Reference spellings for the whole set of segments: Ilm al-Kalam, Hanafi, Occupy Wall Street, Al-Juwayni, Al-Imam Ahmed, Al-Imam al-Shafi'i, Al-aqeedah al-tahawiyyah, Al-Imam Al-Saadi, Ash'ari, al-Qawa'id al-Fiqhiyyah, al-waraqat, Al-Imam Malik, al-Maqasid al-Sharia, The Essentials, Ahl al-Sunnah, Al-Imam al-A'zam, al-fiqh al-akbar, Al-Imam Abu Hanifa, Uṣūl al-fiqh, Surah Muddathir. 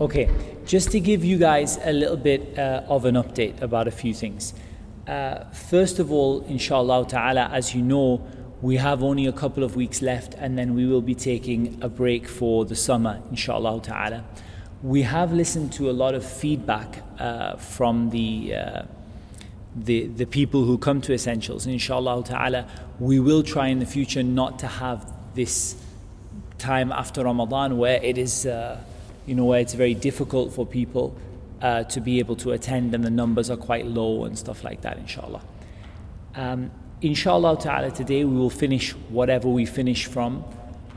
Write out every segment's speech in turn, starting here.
Okay, just to give you guys a little bit of an update about a few things. First of all, inshallah ta'ala, as you know, we have only a couple of weeks left and then we will be taking a break for the summer, inshallah ta'ala. We have listened to a lot of feedback from the people who come to Essentials. Inshallah ta'ala, we will try in the future not to have this time after Ramadan where it is... where it's very difficult for people to be able to attend and the numbers are quite low and stuff like that, inshallah. Inshallah ta'ala, today we will finish whatever we finish from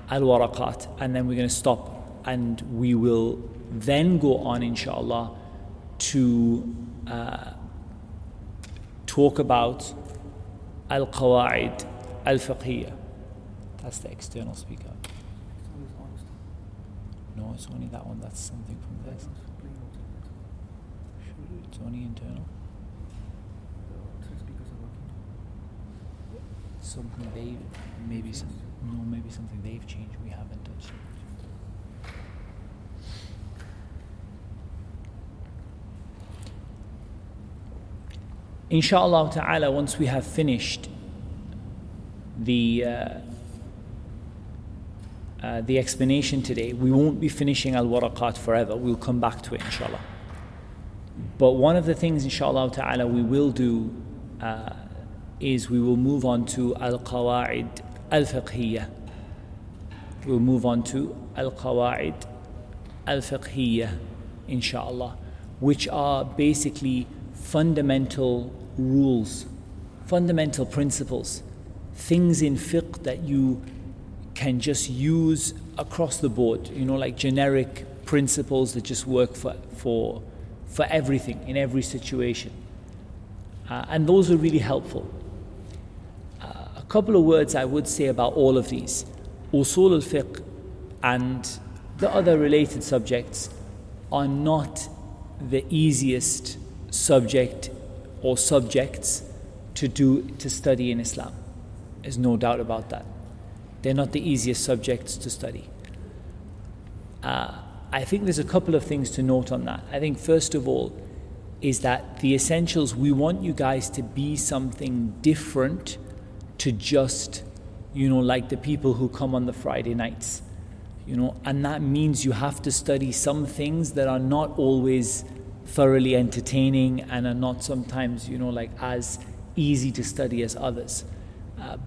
al-waraqat, and then we're going to stop and we will then go on, inshallah, to talk about al-Qawa'id al-Fiqhiyyah. That's the external speaker. No, it's only that one. That's something from this. It's only internal. Something they maybe something they've changed. We haven't touched. Inshallah ta'ala, once we have finished the explanation today, we won't be finishing al-waraqat forever. We'll come back to it, inshallah. But one of the things, inshallah ta'ala, we will do is we will move on to al-qawa'id al-fiqhiyyah. We'll move on to al-qawa'id al-fiqhiyyah, inshallah, which are basically fundamental rules, fundamental principles, things in fiqh that you can just use across the board, like generic principles that just work for everything, in every situation. And those are really helpful. A couple of words I would say about all of these. Uṣūl al-fiqh and the other related subjects are not the easiest subject or subjects to study in Islam. There's no doubt about that. They're not the easiest subjects to study. I think there's a couple of things to note on that. I think first of all is that the Essentials, we want you guys to be something different to just, like the people who come on the Friday nights. And that means you have to study some things that are not always thoroughly entertaining and are not sometimes, as easy to study as others.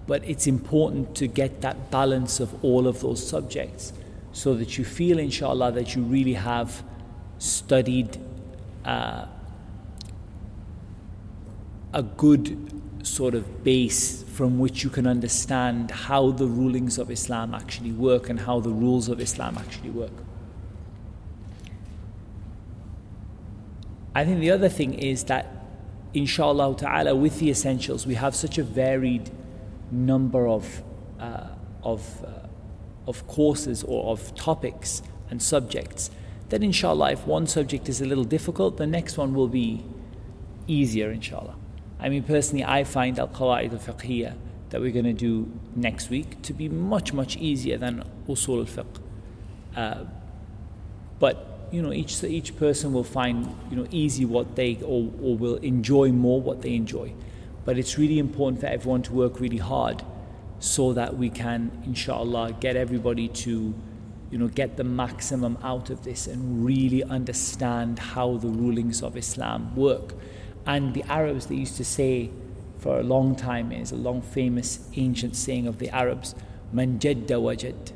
But it's important to get that balance of all of those subjects so that you feel, inshallah, that you really have studied a good sort of base from which you can understand how the rulings of Islam actually work and how the rules of Islam actually work. I think the other thing is that, inshallah ta'ala, with the Essentials, we have such a varied number of courses or of topics and subjects that, inshallah, if one subject is a little difficult, the next one will be easier, inshallah. I mean, personally, I find al-Qawa'id al-Fiqhiyyah that we're going to do next week to be much, much easier than Uṣūl al-fiqh. But, each person will find, easy what they, or will enjoy more what they enjoy. But it's really important for everyone to work really hard so that we can, inshallah, get everybody to, get the maximum out of this and really understand how the rulings of Islam work. And the Arabs, they used to say for a long time, it's a long famous ancient saying of the Arabs, "Man jadda wajad,"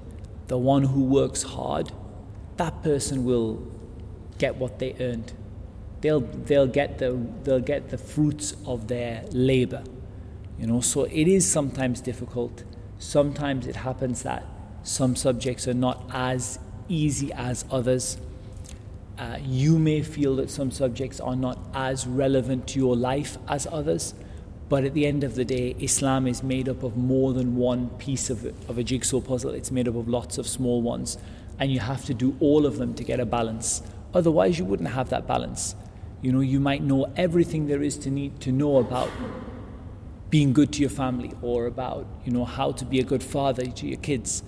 the one who works hard, that person will get what they earned. They'll get the fruits of their labor, So it is sometimes difficult. Sometimes it happens that some subjects are not as easy as others. You may feel that some subjects are not as relevant to your life as others, but at the end of the day, Islam is made up of more than one piece of a jigsaw puzzle. It's made up of lots of small ones, and you have to do all of them to get a balance. Otherwise, you wouldn't have that balance. You might know everything there is to need to know about being good to your family, or about, how to be a good father to your kids,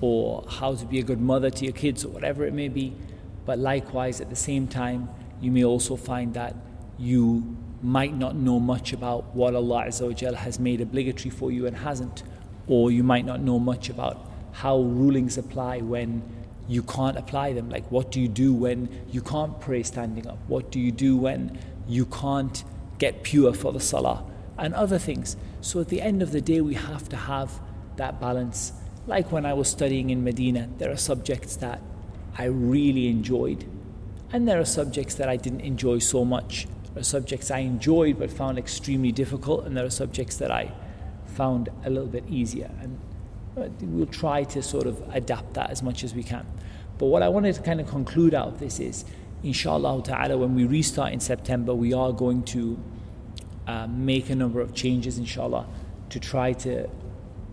or how to be a good mother to your kids, or whatever it may be. But likewise, at the same time, you may also find that you might not know much about what Allah Azza wa Jal has made obligatory for you and hasn't, or you might not know much about how rulings apply when you can't apply them. Like, what do you do when you can't pray standing up? What do you do when you can't get pure for the salah? And other things. So at the end of the day, we have to have that balance. Like when I was studying in Medina, there are subjects that I really enjoyed, and there are subjects that I didn't enjoy so much. There are subjects I enjoyed but found extremely difficult, and there are subjects that I found a little bit easier. And we'll try to sort of adapt that as much as we can. But what I wanted to kind of conclude out of this is, inshallah ta'ala, when we restart in September, we are going to make a number of changes, inshallah, to try to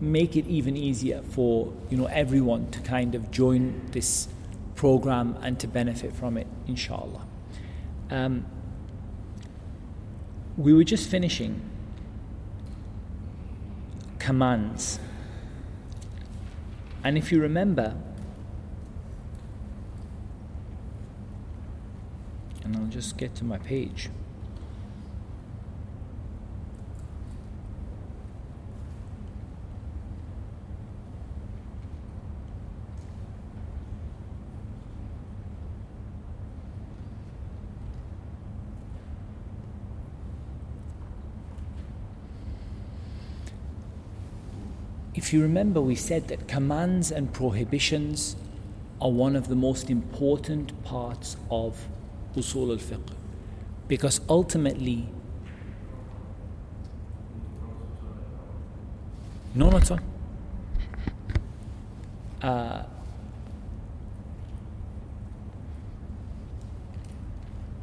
make it even easier for, you know, everyone to kind of join this program and to benefit from it, inshallah. We were just finishing commands. And if you remember, and I'll just get to my page. If you remember, we said that commands and prohibitions are one of the most important parts of Uṣūl al-fiqh, because ultimately,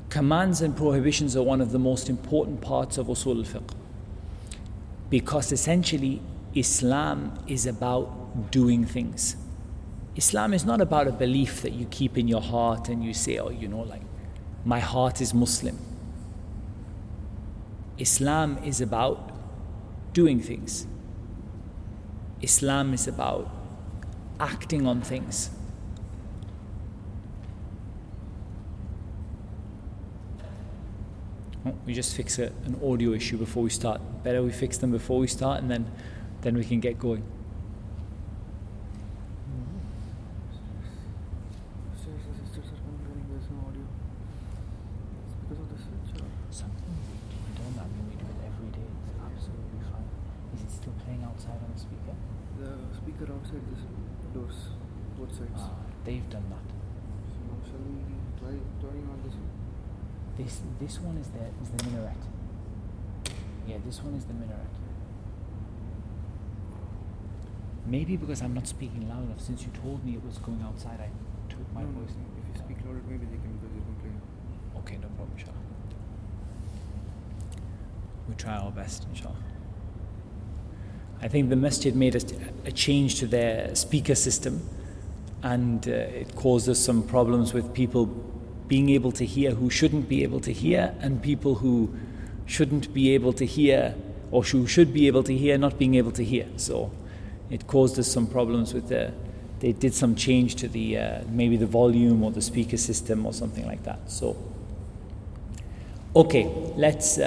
commands and prohibitions are one of the most important parts of Uṣūl al-fiqh, because essentially, Islam is about doing things. Islam is not about a belief that you keep in your heart and you say, oh, you know, like, my heart is Muslim. Islam is about doing things. Islam is about acting on things. Oh, we just fix an audio issue before we start. Better we fix them before we start, and then we can get going. Maybe because I'm not speaking loud enough. Since you told me it was going outside, I took my voice. No. If you speak louder, maybe they can, because they've been playing. Okay, no problem, inshallah. We try our best, inshallah. I think the masjid made a change to their speaker system, and it caused us some problems with people being able to hear who shouldn't be able to hear, and people who shouldn't be able to hear, or who should be able to hear, not being able to hear. So it caused us some problems with they did some change to the maybe the volume or the speaker system or something like that. So, okay, let's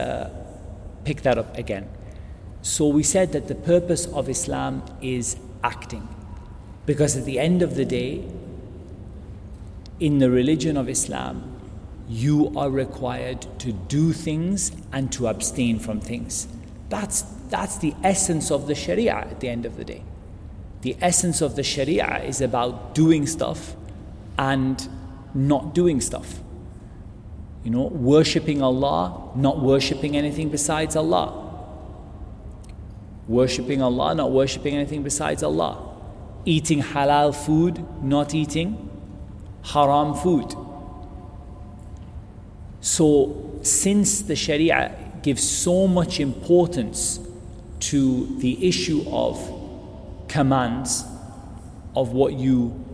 pick that up again. So we said that the purpose of Islam is acting, because at the end of the day, in the religion of Islam, you are required to do things and to abstain from things. That's the essence of the Sharia at the end of the day. The essence of the Sharia is about doing stuff and not doing stuff. You know, worshipping Allah, not worshipping anything besides Allah. Worshipping Allah, not worshipping anything besides Allah. Eating halal food, not eating haram food. So, since the Sharia gives so much importance to the issue of commands, of what you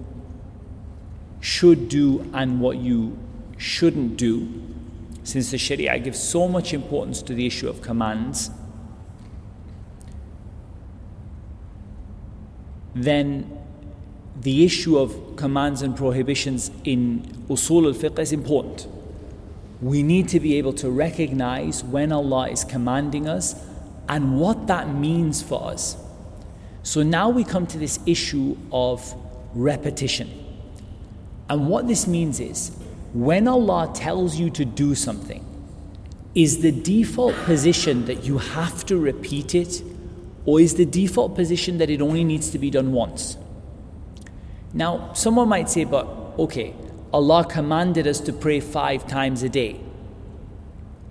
should do and what you shouldn't do, since the Sharia gives so much importance to the issue of commands, then the issue of commands and prohibitions in usul al-fiqh is important. We need to be able to recognize when Allah is commanding us and what that means for us. So now we come to this issue of repetition. And what this means is, when Allah tells you to do something, is the default position that you have to repeat it, or is the default position that it only needs to be done once? Now, someone might say, but okay, Allah commanded us to pray 5 times a day.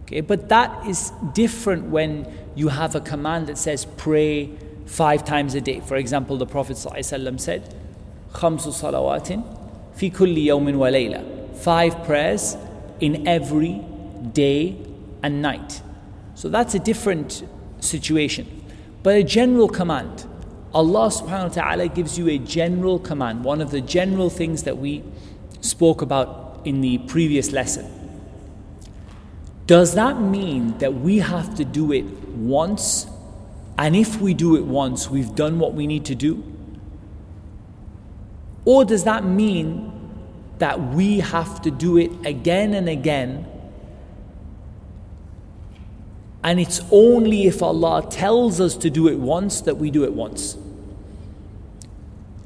Okay, but that is different when you have a command that says pray 5 times a day. For example, the Prophet ﷺ said, "Khamsu salawatin fi kulli yawmin wa layla." 5 prayers in every day and night. So that's a different situation. But a general command. Allah subhanahu wa ta'ala gives you a general command, one of the general things that we spoke about in the previous lesson. Does that mean that we have to do it once, and if we do it once, we've done what we need to do? Or does that mean that we have to do it again and again, and it's only if Allah tells us to do it once that we do it once?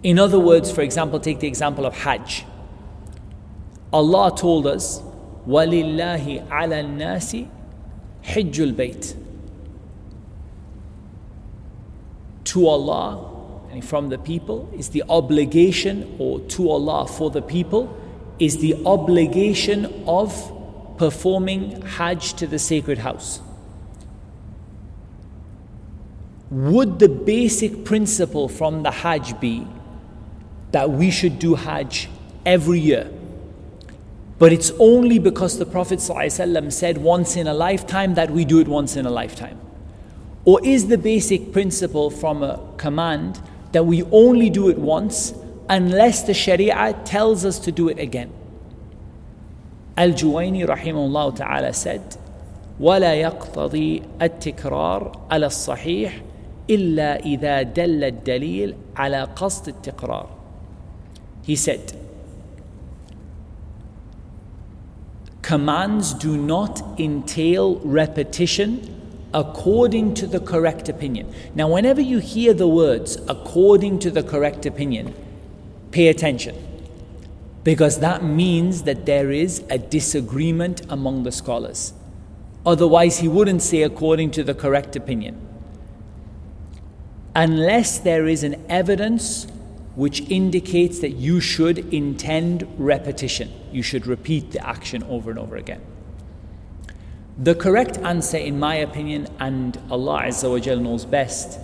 In other words, for example, take the example of Hajj. Allah told us, وَلِلَّهِ عَلَى النَّاسِ حِجُّ الْبَيْتِ. To Allah, and from the people, is the obligation, or to Allah for the people, is the obligation of performing Hajj to the sacred house. Would the basic principle from the Hajj be that we should do Hajj every year? But it's only because the Prophet ﷺ said once in a lifetime that we do it once in a lifetime. Or is the basic principle from a command that we only do it once unless the Sharia tells us to do it again? Al-Juwayni rahimahullah ta'ala said, وَلَا يَقْتَضِي التِّكْرَارُ عَلَى الصَّحِيحِ إِلَّا إِذَا دَلَّ الدَّلِيلُ عَلَى قَصْدِ التِّكْرَارِ. He said, commands do not entail repetition according to the correct opinion. Now, whenever you hear the words according to the correct opinion, pay attention, because that means that there is a disagreement among the scholars. Otherwise, he wouldn't say according to the correct opinion, unless there is an evidence which indicates that you should intend repetition. You should repeat the action over and over again. The correct answer, in my opinion, and Allah Azza wa Jal knows best,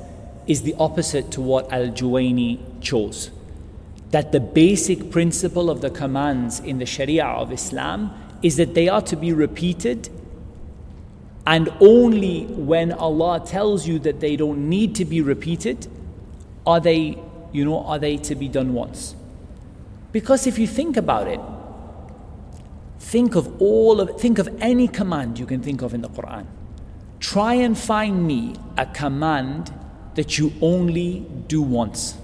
is the opposite to what Al-Juwayni chose. That the basic principle of the commands in the Sharia of Islam is that they are to be repeated, and only when Allah tells you that they don't need to be repeated are they to be done once. Because if you think about it, think of any command you can think of in the Quran. Try and find me a command that you only do once.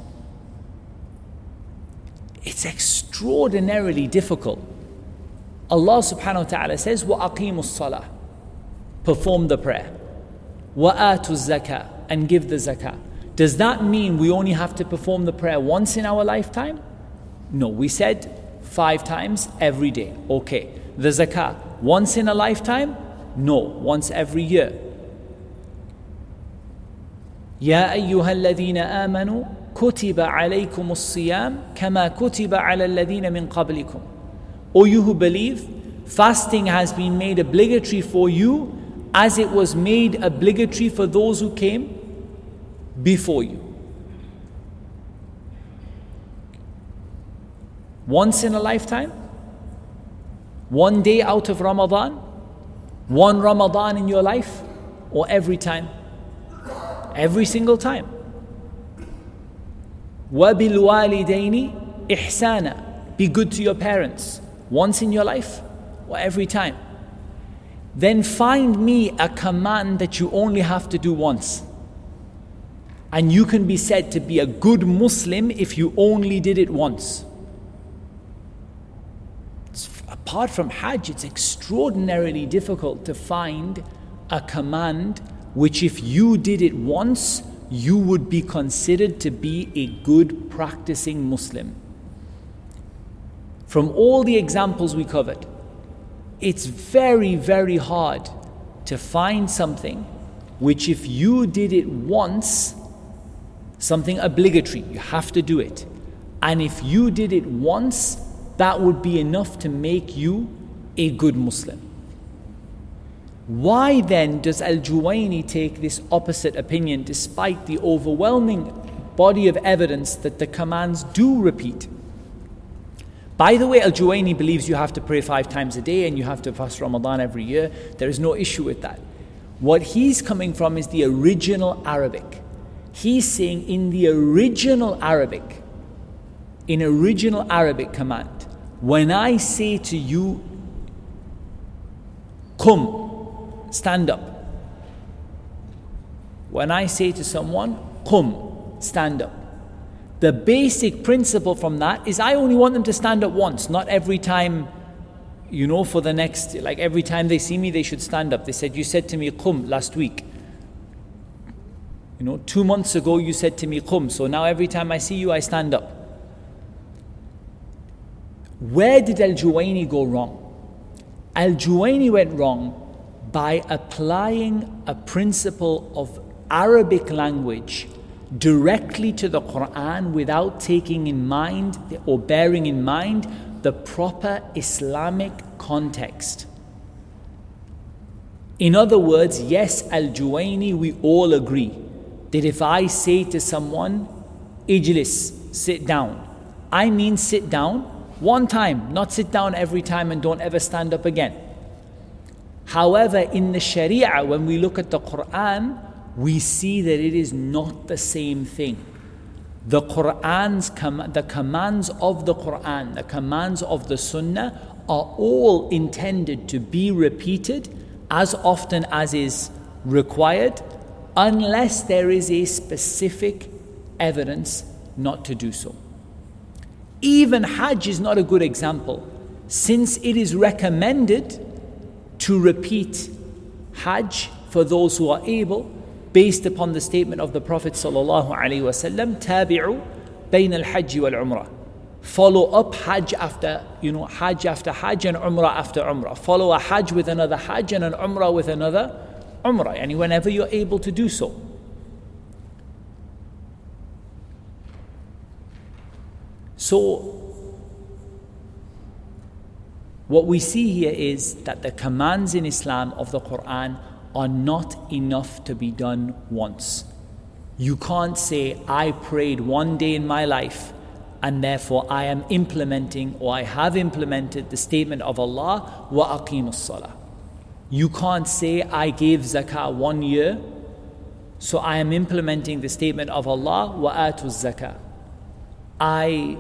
It's extraordinarily difficult. Allah subhanahu wa ta'ala says, وَأَقِيمُوا الصَّلَاةِ, perform the prayer. وَآتُوا الزَّكَاةِ, and give the zakah. Does that mean we only have to perform the prayer once in our lifetime? No, we said 5 times every day. Okay. The zakah, once in a lifetime? No, once every year. يَا أَيُّهَا الَّذِينَ آمَنُوا كُتِبَ عَلَيْكُمُ الصِّيَامِ كَمَا كُتِبَ عَلَى الَّذِينَ مِنْ قَبْلِكُمْ. O you who believe, fasting has been made obligatory for you as it was made obligatory for those who came before you. Once in a lifetime? 1 day out of Ramadan? 1 Ramadan in your life? Or every time? Every single time. وَبِالْوَالِدَيْنِ إِحْسَانًا, be good to your parents. Once in your life? Or every time? Then find me a command that you only have to do once. And you can be said to be a good Muslim if you only did it once. Apart from Hajj, it's extraordinarily difficult to find a command which, if you did it once, you would be considered to be a good practicing Muslim. From all the examples we covered, it's very, very hard to find something which, if you did it once, something obligatory, you have to do it. And if you did it once, that would be enough to make you a good Muslim. Why then does Al-Juwayni take this opposite opinion despite the overwhelming body of evidence that the commands do repeat? By the way, Al-Juwayni believes you have to pray 5 times a day and you have to fast Ramadan every year. There is no issue with that. What he's coming from is the original Arabic. He's saying in the original Arabic, command, when I say to you, qum, stand up. When I say to someone, qum, stand up. The basic principle from that is I only want them to stand up once, not every time, for the next, every time they see me, they should stand up. They said, you said to me, qum, last week. 2 months ago, you said to me, qum, so now every time I see you, I stand up. Where did Al-Juwayni go wrong? Al-Juwayni went wrong by applying a principle of Arabic language directly to the Quran without taking in mind or bearing in mind the proper Islamic context. In other words, yes, Al-Juwayni, we all agree that if I say to someone, ijlis, sit down, I mean sit down one time, not sit down every time and don't ever stand up again. However, in the Sharia, when we look at the Quran, we see that it is not the same thing. The Quran's the commands of the Quran, the commands of the Sunnah are all intended to be repeated as often as is required, unless there is a specific evidence not to do so. Even Hajj is not a good example, since it is recommended to repeat Hajj for those who are able, based upon the statement of the Prophet sallallahu alaihi wasallam, tabi'u bayn al-hajj wal umrah. Follow up Hajj after, Hajj after Hajj and Umrah after Umrah. Follow a Hajj with another Hajj and an Umrah with another Umrah. And whenever you're able to do so. So, what we see here is that the commands in Islam of the Quran are not enough to be done once. You can't say, I prayed one day in my life, and therefore I am implementing, or I have implemented the statement of Allah, wa aqimus salah. You can't say, I gave zakah 1 year, so I am implementing the statement of Allah, wa atuz zakah. I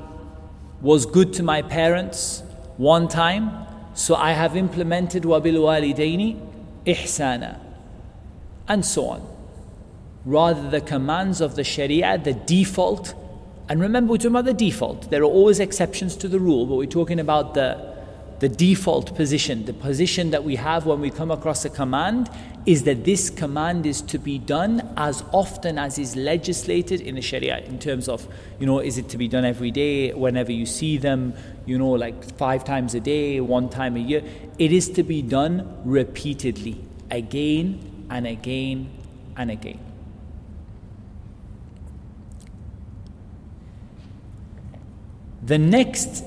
was good to my parents one time, so I have implemented وَبِالْوَالِدَيْنِ إِحْسَانًا, and so on. Rather, the commands of the Sharia, the default, and remember we're talking about the default, there are always exceptions to the rule, but we're talking about the default position, the position that we have when we come across a command, is that this command is to be done as often as is legislated in the Sharia, in terms of, is it to be done every day, whenever you see them, 5 times a day, 1 time a year. It is to be done repeatedly, again and again and again. The next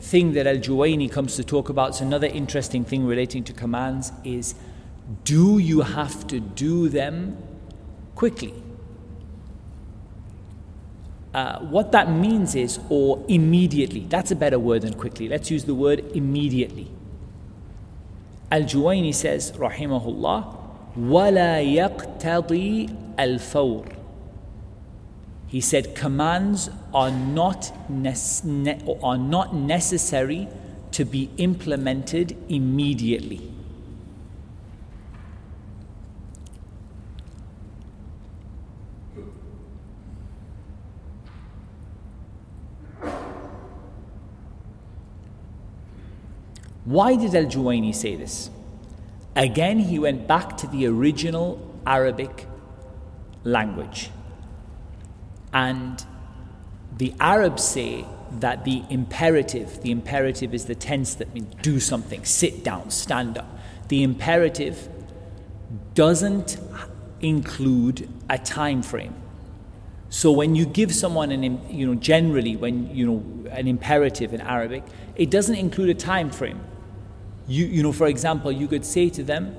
thing that Al-Juwayni comes to talk about, so another interesting thing relating to commands, is do you have to do them quickly? What that means is, or immediately, that's a better word than quickly. Let's use the word immediately. Al-Juwayni says, rahimahullah, وَلَا يَقْتَضِي الْفَوْرِ. He said commands are not necessary to be implemented immediately. Why did Al-Juwayni say this? Again, he went back to the original Arabic language. And the Arabs say that the imperative is the tense that means do something, sit down, stand up. The imperative doesn't include a time frame. So when you give someone an imperative in Arabic, it doesn't include a time frame. For example, you could say to them,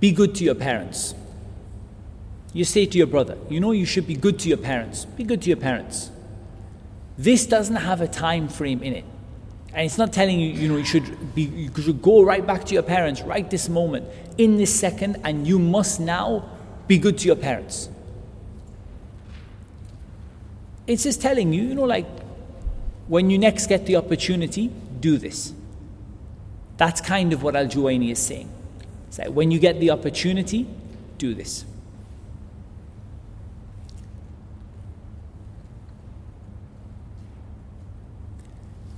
be good to your parents. You say to your brother, you should be good to your parents. Be good to your parents. This doesn't have a time frame in it. And it's not telling you, you should go right back to your parents right this moment, in this second, and you must now be good to your parents. It's just telling you, when you next get the opportunity, do this. That's kind of what Al-Juwayni is saying. It's like, when you get the opportunity, do this.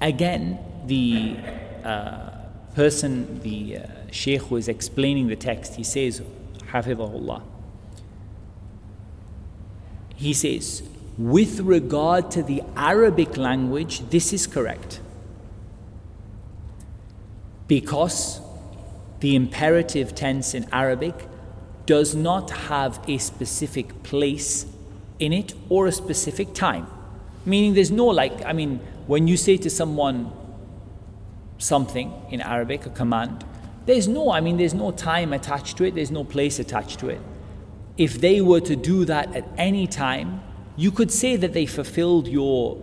Again, the person, the Shaykh who is explaining the text, he says, Hafidhahullah, he says, with regard to the Arabic language, this is correct. Because the imperative tense in Arabic does not have a specific place in it or a specific time. Meaning there's no when you say to someone something in Arabic, a command, there's no time attached to it, there's no place attached to it. If they were to do that at any time, you could say that they fulfilled your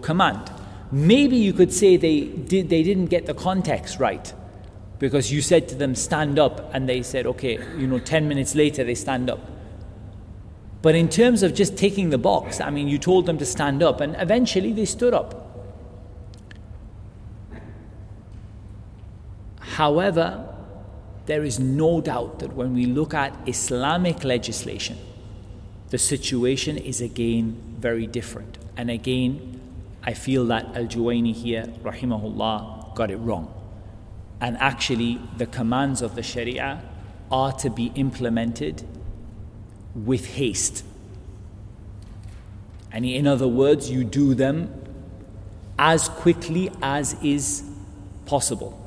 command. Maybe you could say they didn't get the context right, because you said to them, stand up, and they said, okay, 10 minutes later they stand up. But in terms of just taking the box, you told them to stand up, and eventually they stood up. However, there is no doubt that when we look at Islamic legislation, the situation is again very different. And again, I feel that Al-Juwayni here, rahimahullah, got it wrong. And actually, the commands of the Sharia are to be implemented with haste. And in other words, you do them as quickly as is possible.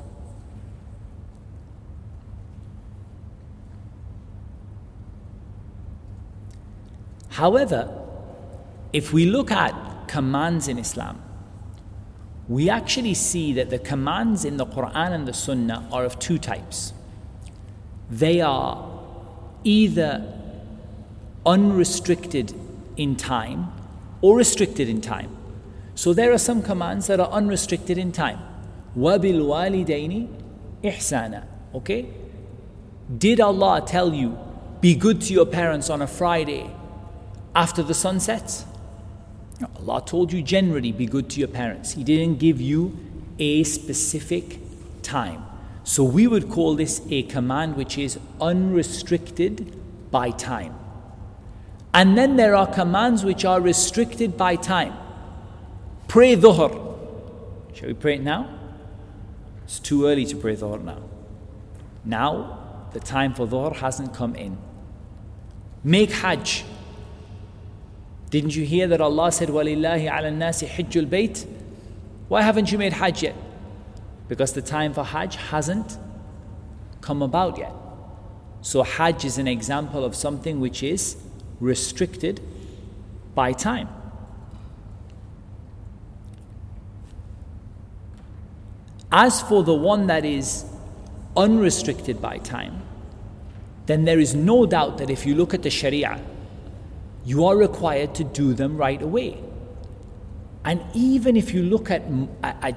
However, if we look at commands in Islam, we actually see that the commands in the Quran and the Sunnah are of two types. They are either unrestricted in time or restricted in time. So there are some commands that are unrestricted in time. وَبِالْوَالِدَيْنِ إِحْسَانًا. Okay? Did Allah tell you, be good to your parents on a Friday after the sun sets? No, Allah told you generally be good to your parents. He didn't give you a specific time. So we would call this a command which is unrestricted by time. And then there are commands which are restricted by time. Pray dhuhr. Shall we pray it now? It's too early to pray dhuhr now. Now, the time for dhuhr hasn't come in. Make hajj. Didn't you hear that Allah said, وَلِلَّهِ عَلَى النَّاسِ حِجُّ الْبَيْتِ? Why haven't you made hajj yet? Because the time for hajj hasn't come about yet. So hajj is an example of something which is restricted by time. As for the one that is unrestricted by time, then there is no doubt that if you look at the Sharia, you are required to do them right away. And even if you look at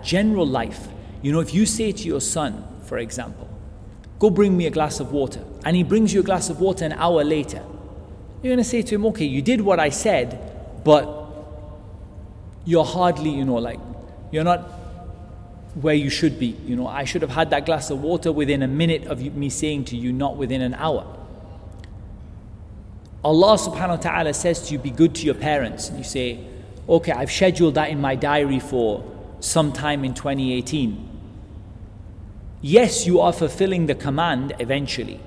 general life, if you say to your son, for example, go bring me a glass of water, and he brings you a glass of water an hour later, you're going to say to him, okay, you did what I said, but you're hardly, you're not where you should be. I should have had that glass of water within a minute of me saying to you, not within an hour. Allah subhanahu wa ta'ala says to you, be good to your parents. And you say, okay, I've scheduled that in my diary for sometime in 2018. Yes, you are fulfilling the command eventually,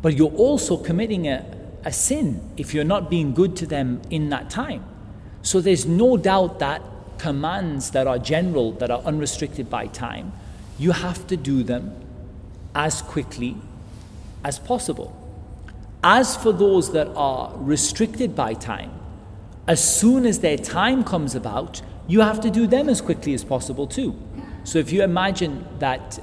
but you're also committing a sin if you're not being good to them in that time. So there's no doubt that commands that are general, that are unrestricted by time, you have to do them as quickly as possible. As for those that are restricted by time, as soon as their time comes about, you have to do them as quickly as possible too. So if you imagine that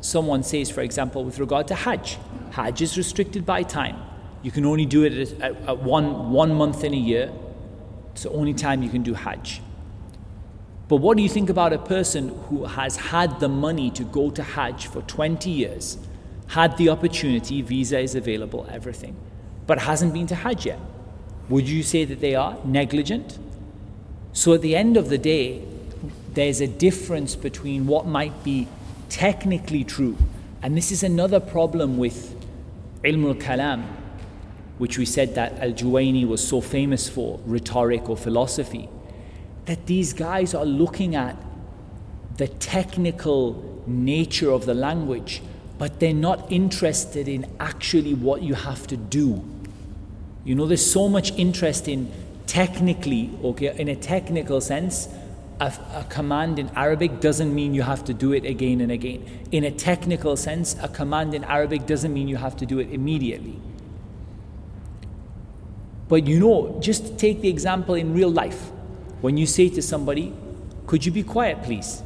someone says, for example, with regard to Hajj, Hajj is restricted by time. You can only do it at one month in a year. It's the only time you can do Hajj. But what do you think about a person who has had the money to go to Hajj for 20 years, had the opportunity, visa is available, everything, but hasn't been to Hajj yet? Would you say that they are negligent? So at the end of the day, there's a difference between what might be technically true. And this is another problem with Ilm al-Kalam, which we said that Al-Juwayni was so famous for, rhetoric or philosophy, that these guys are looking at the technical nature of the language, but they're not interested in actually what you have to do. You know, there's so much interest in technically, okay, in a technical sense, a command in Arabic doesn't mean you have to do it again and again. In a technical sense, a command in Arabic doesn't mean you have to do it immediately. But you know, just take the example in real life. When you say to somebody, could you be quiet please?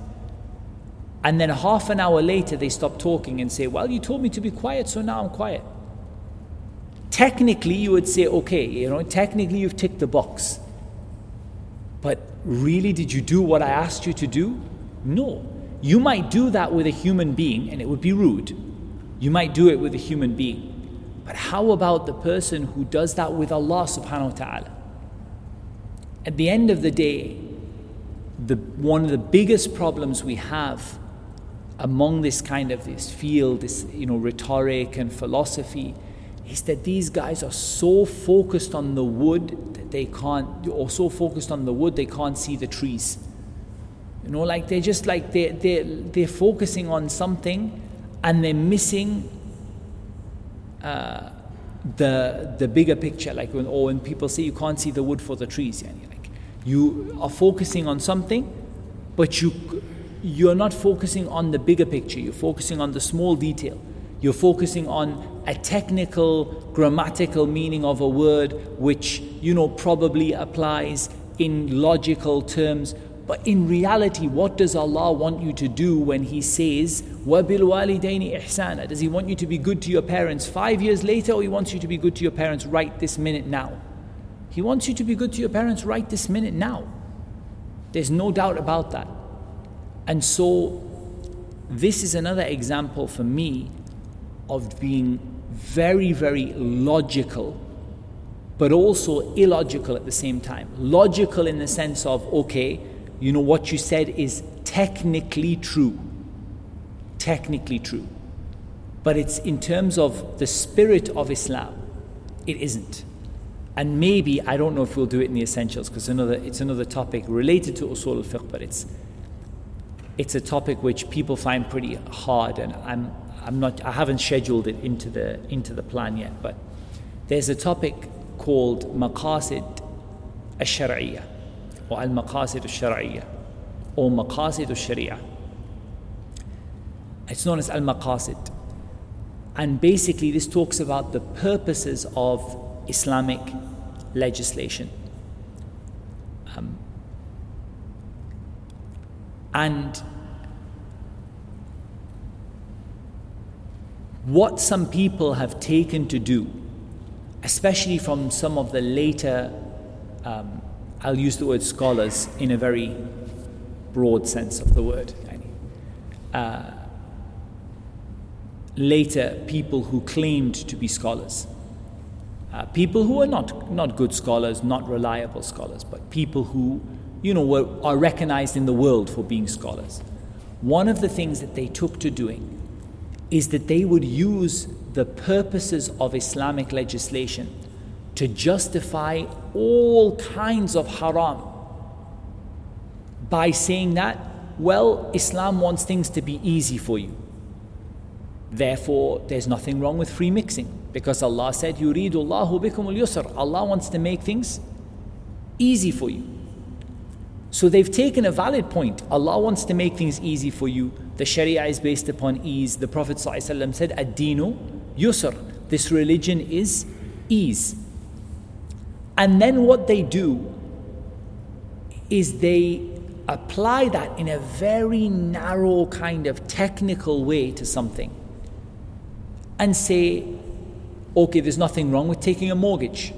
And then half an hour later they stop talking and say, well, you told me to be quiet, so now I'm quiet. Technically you would say, okay, you know, technically you've ticked the box. But really, did you do what I asked you to do? No. You might do that with a human being and it would be rude. You might do it with a human being. But how about the person who does that with Allah subhanahu wa ta'ala? At the end of the day, one of the biggest problems we have among this field, this, you know, rhetoric and philosophy, is that these guys are so focused on the wood that they can't see the trees. You know, like they're just like they're focusing on something and they're missing the bigger picture. Like when people say you can't see the wood for the trees, and you're like, you are focusing on something, but you're not focusing on the bigger picture. You're focusing on the small detail. You're focusing on a technical, grammatical meaning of a word, which, you know, probably applies in logical terms. But in reality, what does Allah want you to do when He says, وَبِالْوَالِدَيْنِ إِحْسَانًا? Does He want you to be good to your parents 5 years later, or He wants you to be good to your parents right this minute now? He wants you to be good to your parents right this minute now. There's no doubt about that. And so this is another example for me of being very, very logical, but also illogical at the same time. Logical in the sense of, okay, you know, what you said is technically true. But it's in terms of the spirit of Islam, it isn't. And maybe, I don't know if we'll do it in the Essentials, because it's another topic related to Uṣūl al-fiqh, but it's a topic which people find pretty hard, and I haven't scheduled it into the plan yet. But there's a topic called Maqasid al-Sharia, or al-Maqasid al-Sharia, or Maqasid al-Sharia. It's known as al-Maqasid, and basically this talks about the purposes of Islamic legislation. And what some people have taken to do, especially from some of the later, I'll use the word scholars in a very broad sense of the word, later people who claimed to be scholars. People who are not good scholars, not reliable scholars, but people who, you know, are recognized in the world for being scholars. One of the things that they took to doing is that they would use the purposes of Islamic legislation to justify all kinds of haram by saying that, well, Islam wants things to be easy for you. Therefore, there's nothing wrong with free mixing, because Allah said, يُرِيدُ اللَّهُ بِكُمُ الْيُسْرَ. Allah wants to make things easy for you. So they've taken a valid point. Allah wants to make things easy for you. The Sharia is based upon ease. The Prophet ﷺ said, ad-dinu yusr. This religion is ease. And then what they do is they apply that in a very narrow kind of technical way to something and say, okay, there's nothing wrong with taking a mortgage,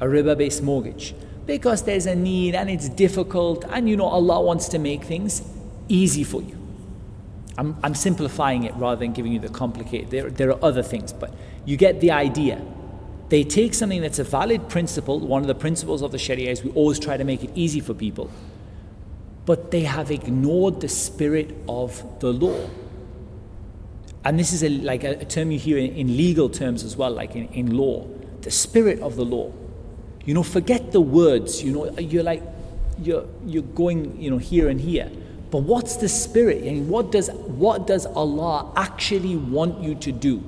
a riba-based mortgage, because there's a need and it's difficult and, you know, Allah wants to make things easy for you. I'm simplifying it rather than giving you the complicated. There are other things, but you get the idea. They take something that's a valid principle. One of the principles of the Sharia is we always try to make it easy for people. But they have ignored the spirit of the law. And this is a term you hear in legal terms as well, like in law. The spirit of the law. You know, forget the words. You know, you're going, you know, here and here. But what's the spirit? And what does Allah actually want you to do?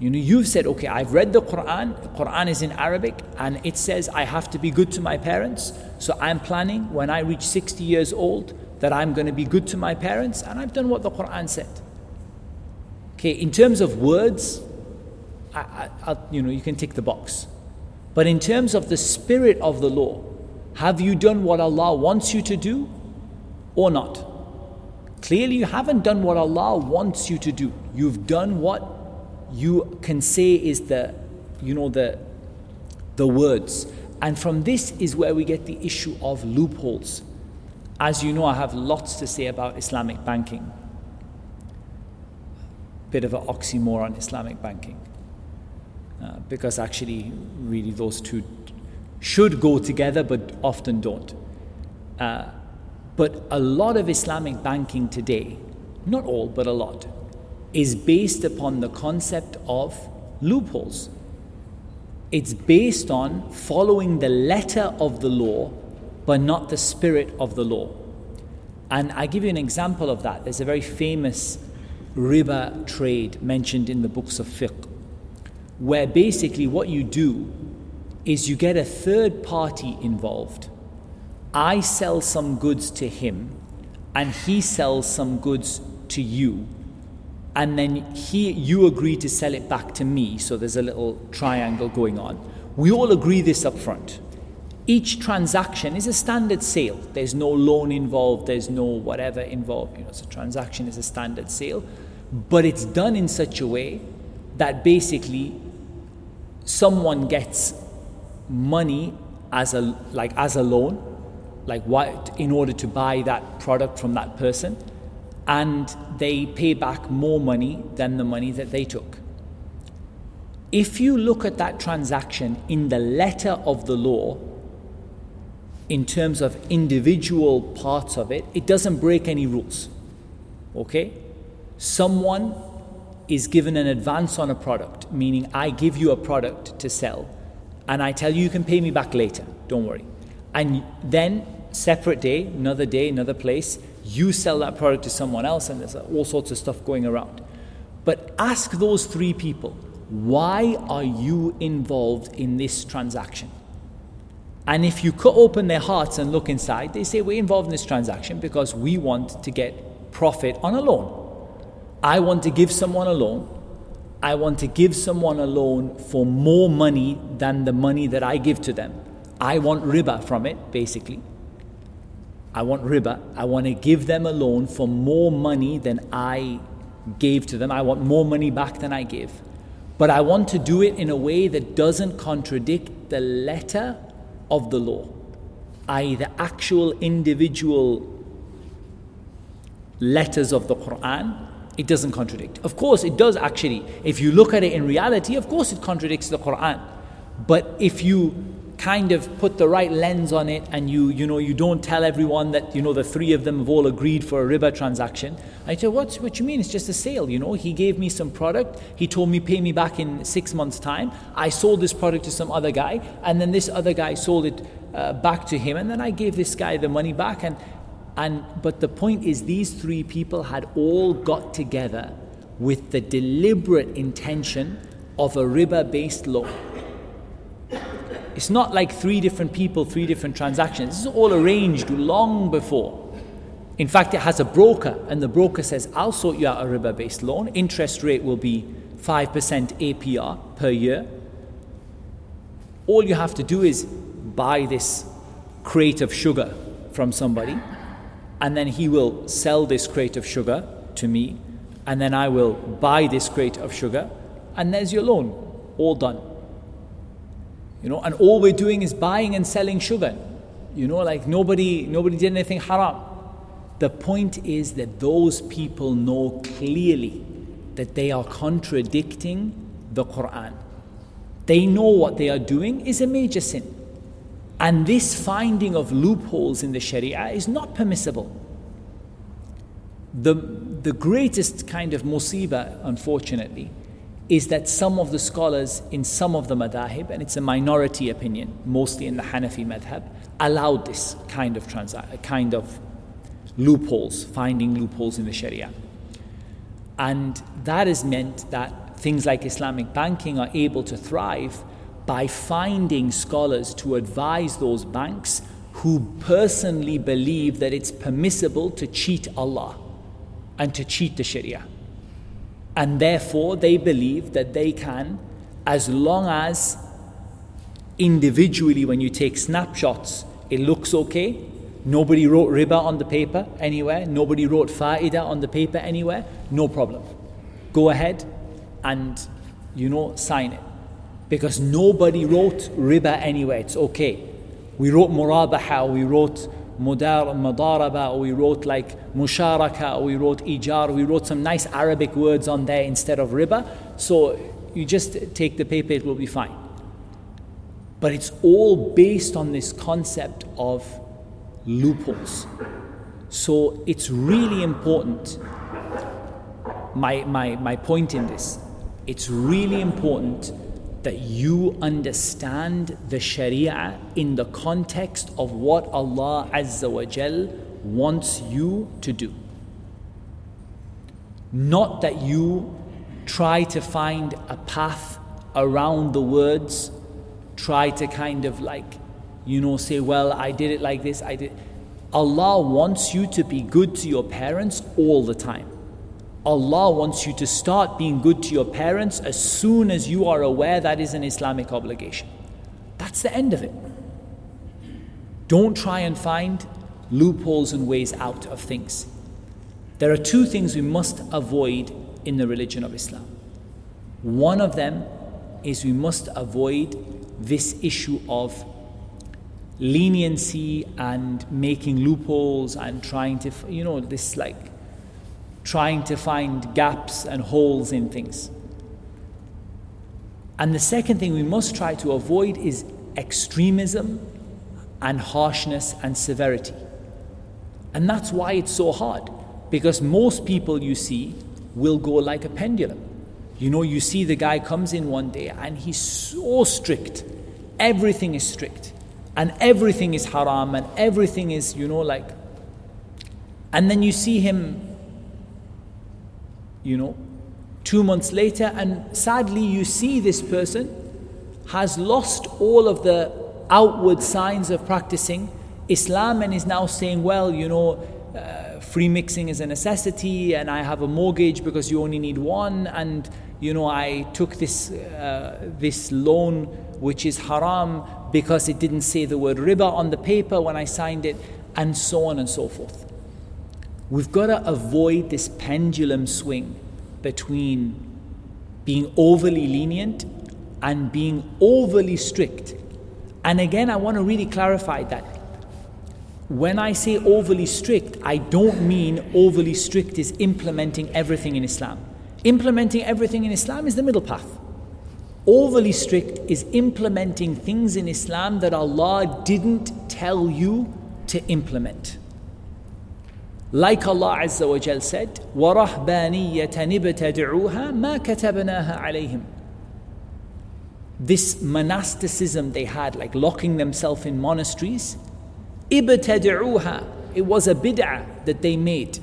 You know, you've said, okay, I've read the Quran. The Quran is in Arabic, and it says I have to be good to my parents. So I'm planning when I reach 60 years old that I'm going to be good to my parents, and I've done what the Quran said. Okay, in terms of words, you know, you can tick the box. But in terms of the spirit of the law, have you done what Allah wants you to do or not? Clearly you haven't done what Allah wants you to do. You've done what you can say is the words. And from this is where we get the issue of loopholes. As you know, I have lots to say about Islamic banking. Bit of an oxymoron, Islamic banking. Because actually, really, those two should go together, but often don't. But a lot of Islamic banking today, not all, but a lot, is based upon the concept of loopholes. It's based on following the letter of the law, but not the spirit of the law. And I give you an example of that. There's a very famous riba trade mentioned in the books of fiqh, where basically what you do is you get a third party involved. I sell some goods to him, and he sells some goods to you, and then you agree to sell it back to me, so there's a little triangle going on. We all agree this up front. Each transaction is a standard sale. There's no loan involved, there's no whatever involved. You know, so transaction is a standard sale, but it's done in such a way that basically someone gets money as a loan, like what, in order to buy that product from that person, and they pay back more money than the money that they took. If you look at that transaction in the letter of the law, in terms of individual parts of it, it doesn't break any rules. Okay? Someone is given an advance on a product, meaning I give you a product to sell, and I tell you, you can pay me back later, don't worry. And then, separate day, another day, another place, you sell that product to someone else, and there's all sorts of stuff going around. But ask those three people, why are you involved in this transaction? And if you cut open their hearts and look inside, they say, we're involved in this transaction because we want to get profit on a loan. I want to give someone a loan. I want to give someone a loan for more money than the money that I give to them. I want riba from it, basically. I want riba. I want to give them a loan for more money than I gave to them. I want more money back than I give. But I want to do it in a way that doesn't contradict the letter of the law, i.e. the actual individual letters of the Quran. It doesn't contradict. Of course, it does actually. If you look at it in reality, of course it contradicts the Quran. But if you kind of put the right lens on it, and you don't tell everyone that the three of them have all agreed for a riba transaction. I say, what you mean? It's just a sale. He gave me some product. He told me pay me back in 6 months' time. I sold this product to some other guy, and then this other guy sold it back to him, and then I gave this guy the money back. But the point is, these three people had all got together with the deliberate intention of a riba-based law. It's not like three different people, three different transactions. This is all arranged long before. In fact, it has a broker, and the broker says, I'll sort you out a riba-based loan. Interest rate will be 5% APR per year. All you have to do is buy this crate of sugar from somebody, and then he will sell this crate of sugar to me, and then I will buy this crate of sugar, and there's your loan, all done. And all we're doing is buying and selling sugar. Nobody did anything haram. The point is that those people know clearly that they are contradicting the Quran. They know what they are doing is a major sin. And this finding of loopholes in the Sharia is not permissible. The greatest kind of musibah, unfortunately, is that some of the scholars in some of the madhahib, and it's a minority opinion, mostly in the Hanafi madhab, allowed this kind of loopholes, finding loopholes in the Sharia. And that has meant that things like Islamic banking are able to thrive by finding scholars to advise those banks who personally believe that it's permissible to cheat Allah and to cheat the Sharia. And therefore, they believe that they can, as long as individually when you take snapshots, it looks okay. Nobody wrote riba on the paper anywhere. Nobody wrote fa'ida on the paper anywhere. No problem. Go ahead and, sign it. Because nobody wrote riba anywhere. It's okay. We wrote murabaha, we wrote mudaraba, or we wrote musharaka, or we wrote ijar, we wrote some nice Arabic words on there instead of riba. So you just take the paper, it will be fine. But it's all based on this concept of loopholes. So it's really important, my point in this, it's really important that you understand the Sharia in the context of what Allah Azza wa Jal wants you to do. Not that you try to find a path around the words, try to kind of say, well, I did it like this, I did. Allah wants you to be good to your parents all the time. Allah wants you to start being good to your parents as soon as you are aware that is an Islamic obligation. That's the end of it. Don't try and find loopholes and ways out of things. There are two things we must avoid in the religion of Islam. One of them is we must avoid this issue of leniency and making loopholes and trying to, trying to find gaps and holes in things. And the second thing we must try to avoid is extremism and harshness and severity. And that's why it's so hard, because most people you see will go like a pendulum. You see the guy comes in one day and he's so strict. Everything is strict and everything is haram and everything is, and then you see him 2 months later, and sadly you see this person has lost all of the outward signs of practicing Islam and is now saying, well, free mixing is a necessity, and I have a mortgage because you only need one, and I took this loan which is haram because it didn't say the word riba on the paper when I signed it, and so on and so forth. We've got to avoid this pendulum swing between being overly lenient and being overly strict. And again, I want to really clarify that. When I say overly strict, I don't mean overly strict is implementing everything in Islam. Implementing everything in Islam is the middle path. Overly strict is implementing things in Islam that Allah didn't tell you to implement. Like Allah Azza wa Jal said, وَرَهْبَانِيَّةً ابْتَدْعُوهَا مَا كَتَبْنَاهَا عَلَيْهِمْ. This monasticism they had, like locking themselves in monasteries, ابْتَدْعُوهَا, it was a bid'ah that they made.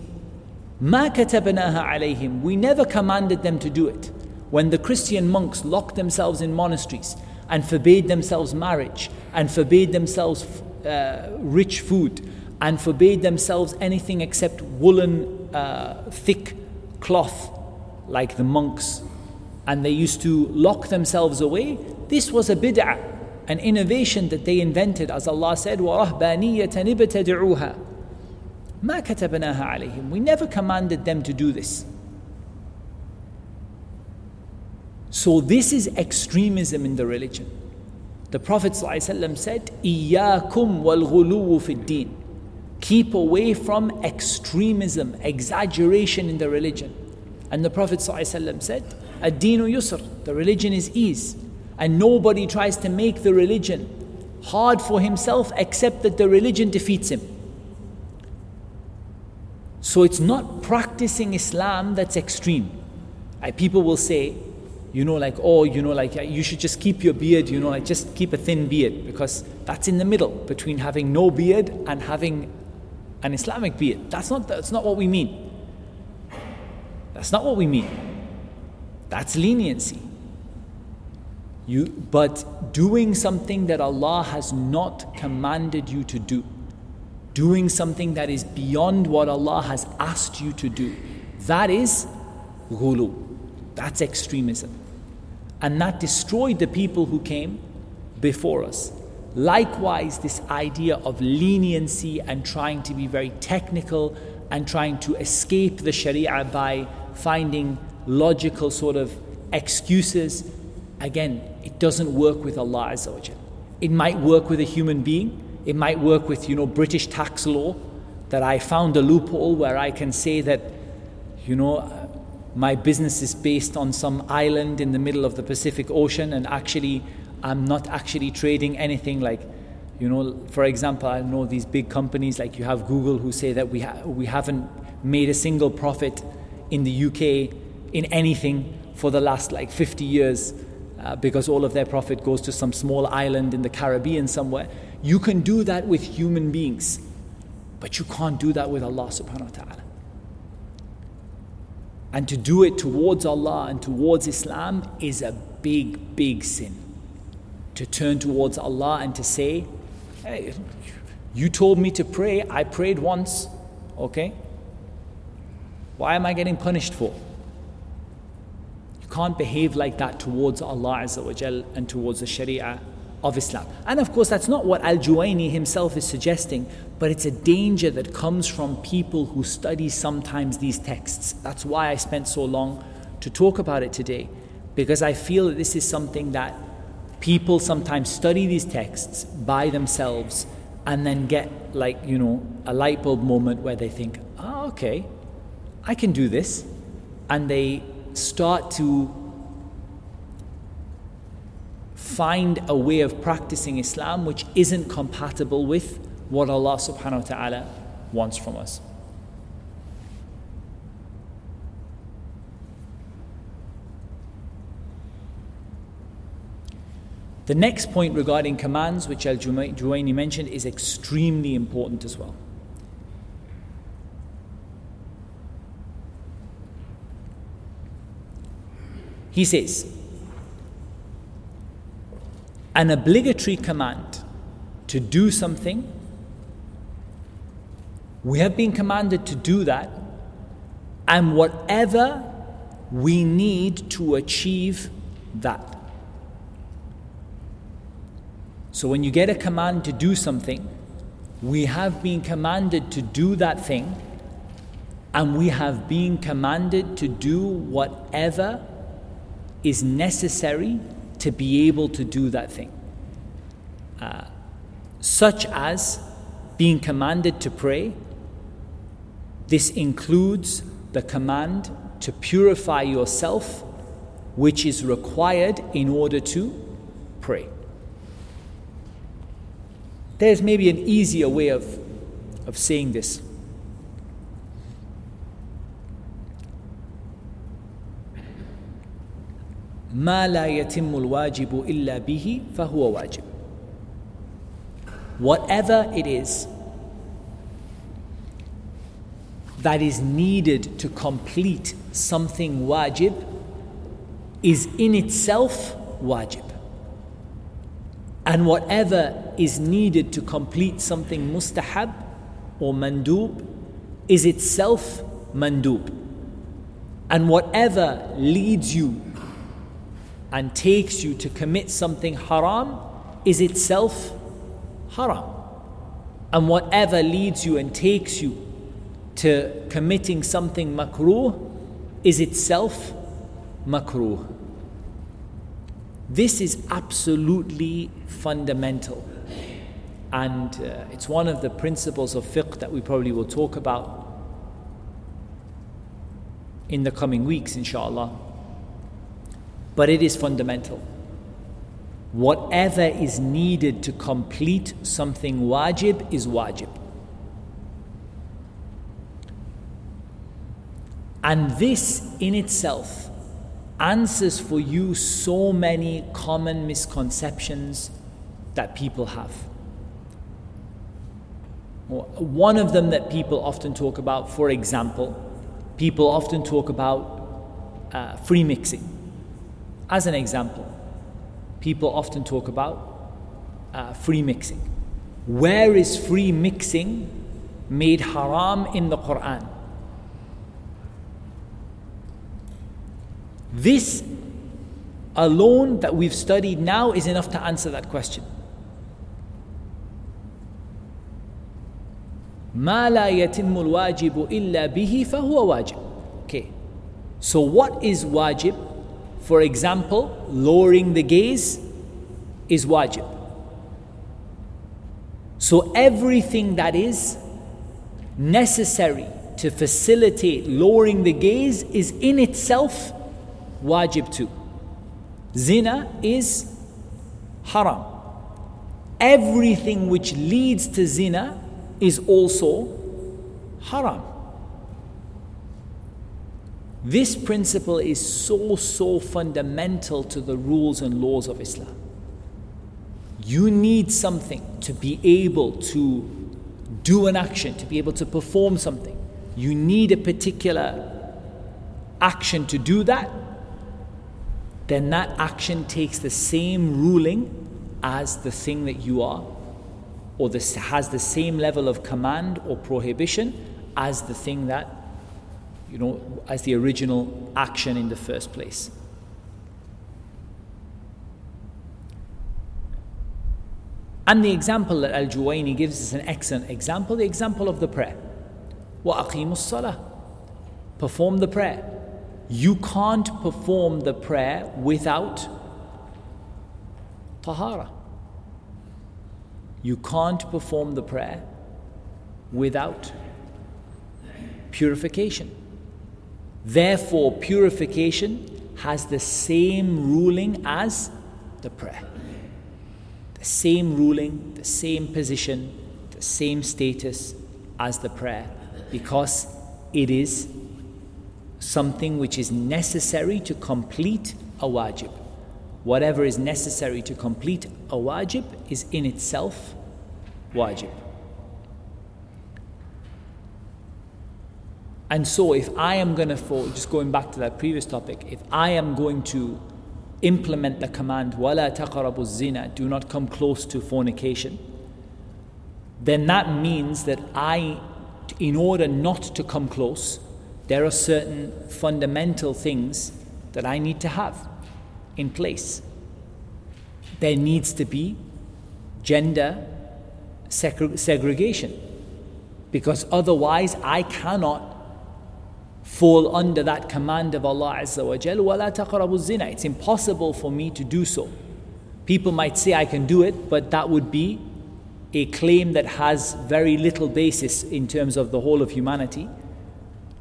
مَا كَتَبْنَاهَا عَلَيْهِمْ, we never commanded them to do it. When the Christian monks locked themselves in monasteries and forbade themselves marriage and forbade themselves rich food and forbade themselves anything except woolen thick cloth like the monks, and they used to lock themselves away, this was a bid'ah, an innovation that they invented. As Allah said, وَرَهْبَانِيَّةً ابْتَدْعُوهَا مَا كَتَبْنَاهَا عَلَيْهِمْ, we never commanded them to do this. So this is extremism in the religion. The Prophet ﷺ said, إِيَّاكُمْ وَالْغُلُوُّ فِي الدِّينِ, keep away from extremism, exaggeration in the religion. And the Prophet ﷺ said, الدين يسر, the religion is ease. And nobody tries to make the religion hard for himself except that the religion defeats him. So it's not practicing Islam that's extreme. People will say, you should just keep your beard, just keep a thin beard, because that's in the middle between having no beard and having an Islamic beard. That's not what we mean. That's not what we mean. That's leniency. But doing something that Allah has not commanded you to do, doing something that is beyond what Allah has asked you to do, that is ghulu. That's extremism. And that destroyed the people who came before us. Likewise, this idea of leniency and trying to be very technical and trying to escape the Sharia by finding logical sort of excuses, again, it doesn't work with Allah Azza wa Jal. It might work with a human being. It might work with, British tax law, that I found a loophole where I can say that, my business is based on some island in the middle of the Pacific Ocean, and actually I'm not actually trading anything like, for example, I know these big companies like you have Google who say that we haven't made a single profit in the UK in anything for the last 50 years because all of their profit goes to some small island in the Caribbean somewhere. You can do that with human beings, but you can't do that with Allah subhanahu wa ta'ala. And to do it towards Allah and towards Islam is a big, big sin. To turn towards Allah and to say, hey, you told me to pray, I prayed once, okay? Why am I getting punished for? You can't behave like that towards Allah Azza wa Jal and towards the Sharia of Islam. And of course, that's not what Al-Juwayni himself is suggesting, but it's a danger that comes from people who study sometimes these texts. That's why I spent so long to talk about it today, because I feel that this is something that people sometimes study these texts by themselves and then get a light bulb moment where they think, okay, I can do this. And they start to find a way of practicing Islam which isn't compatible with what Allah subhanahu wa ta'ala wants from us. The next point regarding commands, which Al-Juwayni mentioned, is extremely important as well. He says, an obligatory command to do something, we have been commanded to do that, and whatever we need to achieve that. So when you get a command to do something, we have been commanded to do that thing, and we have been commanded to do whatever is necessary to be able to do that thing. Such as being commanded to pray. This includes the command to purify yourself which is required in order to pray. There's maybe an easier way of saying this. مَا لَا يَتِمُّ الْوَاجِبُ إِلَّا بِهِ فَهُوَ وَاجِبٌ. Whatever it is that is needed to complete something wajib is in itself wajib. And whatever is needed to complete something mustahab or mandub is itself mandub. And whatever leads you and takes you to commit something haram is itself haram. And whatever leads you and takes you to committing something makruh is itself makruh. This is absolutely fundamental. And it's one of the principles of fiqh that we probably will talk about in the coming weeks, inshallah. But it is fundamental. Whatever is needed to complete something wajib is wajib. And this in itself answers for you so many common misconceptions that people have. One of them that people often talk about, for example, people often talk about free mixing. As an example, people often talk about free mixing. Where is free mixing made haram in the Quran? This alone that we've studied now is enough to answer that question. مَا لَا يَتِمُّ الْوَاجِبُ إِلَّا بِهِ فَهُوَ وَاجِبٌ. Okay, so what is wajib? For example, lowering the gaze is wajib. So everything that is necessary to facilitate lowering the gaze is in itself wajib too. Zina is haram. Everything which leads to zina is also haram. This principle is so fundamental to the rules and laws of Islam. You need something to be able to do an action, to be able to perform something. You need a particular action to do that. Then that action takes the same ruling as the thing that you are, or this has the same level of command or prohibition as the thing that, you know, as the original action in the first place. And the example that Al-Juwayni gives is an excellent example, the example of the prayer. وَأَقِيمُوا الصَّلَاةَ. Perform the prayer. You can't perform the prayer without tahara. You can't perform the prayer without purification. Therefore, purification has the same ruling as the prayer. The same ruling, the same position, the same status as the prayer, because it is something which is necessary to complete a wajib. Whatever is necessary to complete a wajib is in itself wajib. And so if I am going to, just going back to that previous topic, if I am going to implement the command, وَلَا تَقْرَبُوا الزِّنَا, do not come close to fornication, then that means that I, in order not to come close, there are certain fundamental things that I need to have in place. There needs to be gender segregation, because otherwise I cannot fall under that command of Allah Azza wa Jal, وَلَا تَقْرَبُوا الزِّنَا. It's impossible for me to do so. People might say I can do it, but that would be a claim that has very little basis in terms of the whole of humanity.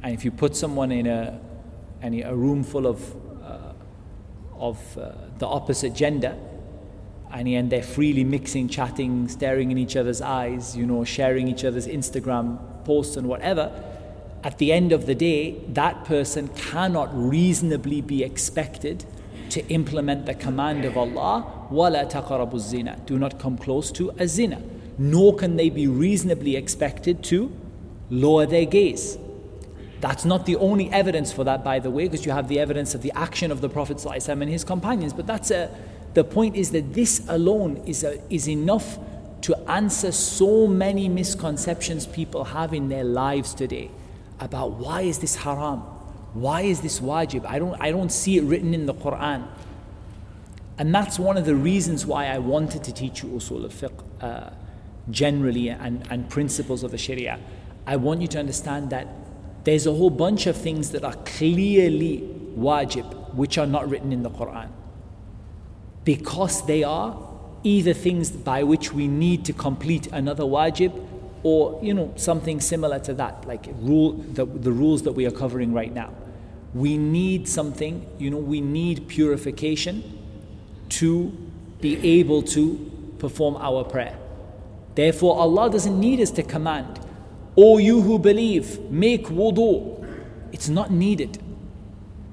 And if you put someone in a room full of of the opposite gender, and they're freely mixing, chatting, staring in each other's eyes, sharing each other's Instagram posts and whatever, at the end of the day, that person cannot reasonably be expected to implement the command of Allah, وَلَا تَقَرَبُوا الزِّنَا, do not come close to a zina. Nor can they be reasonably expected to lower their gaze. That's not the only evidence for that, by the way, because you have the evidence of the action of the Prophet ﷺ and his companions. But the point is that this alone is enough to answer so many misconceptions people have in their lives today about why is this haram? Why is this wajib? I don't see it written in the Quran. And that's one of the reasons why I wanted to teach you usul al-fiqh generally and principles of the Sharia. I want you to understand that there's a whole bunch of things that are clearly wajib, which are not written in the Quran, because they are either things by which we need to complete another wajib, or something similar to that, like the rules that we are covering right now. We need something, we need purification to be able to perform our prayer. Therefore, Allah doesn't need us to command, "O you who believe, make wudu." It's not needed.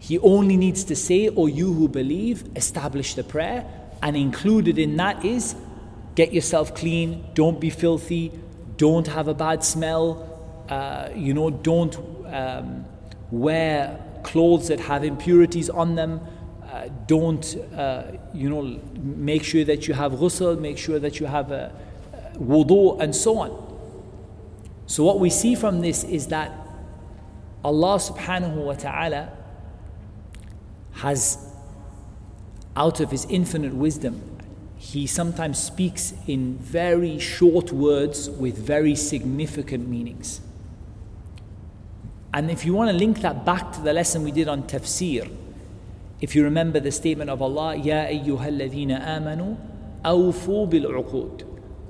He only needs to say, "O you who believe, establish the prayer," and included in that is get yourself clean, don't be filthy, don't have a bad smell, don't wear clothes that have impurities on them, don't make sure that you have ghusl, make sure that you have a wudu, and so on. So what we see from this is that Allah subhanahu wa ta'ala has, out of his infinite wisdom, He sometimes speaks in very short words with very significant meanings. And if you want to link that back to the lesson we did on tafsir, if you remember the statement of Allah, يَا أَيُّهَا الَّذِينَ آمَنُوا أَوْفُوا بِالْعُقُودِ,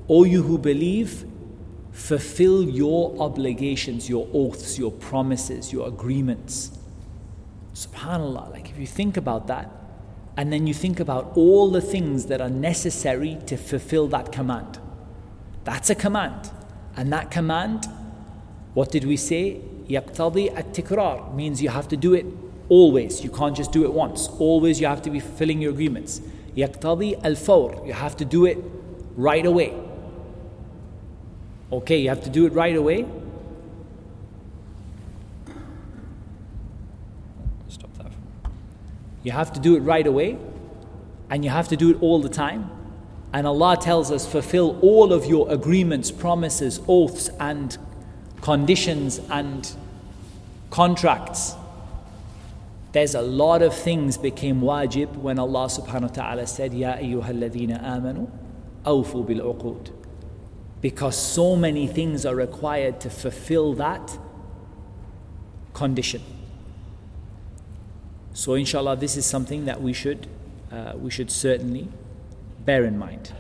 O you who believe, fulfill your obligations, your oaths, your promises, your agreements. SubhanAllah, if you think about that, and then you think about all the things that are necessary to fulfill that command. That's a command. And that command, what did we say? يَقْتَضِي التِّكْرَار, means you have to do it always. You can't just do it once. Always you have to be fulfilling your agreements. يَقْتَضِي الْفَوْرِ, you have to do it right away. Okay, you have to do it right away. You have to do it right away, and you have to do it all the time. And Allah tells us, fulfill all of your agreements, promises, oaths, and conditions, and contracts. There's a lot of things became wajib when Allah subhanahu wa ta'ala said, Ya ayyuhalladhina amanu, awfu bil-uqood. Because so many things are required to fulfill that condition. So inshallah, this is something that we should certainly bear in mind.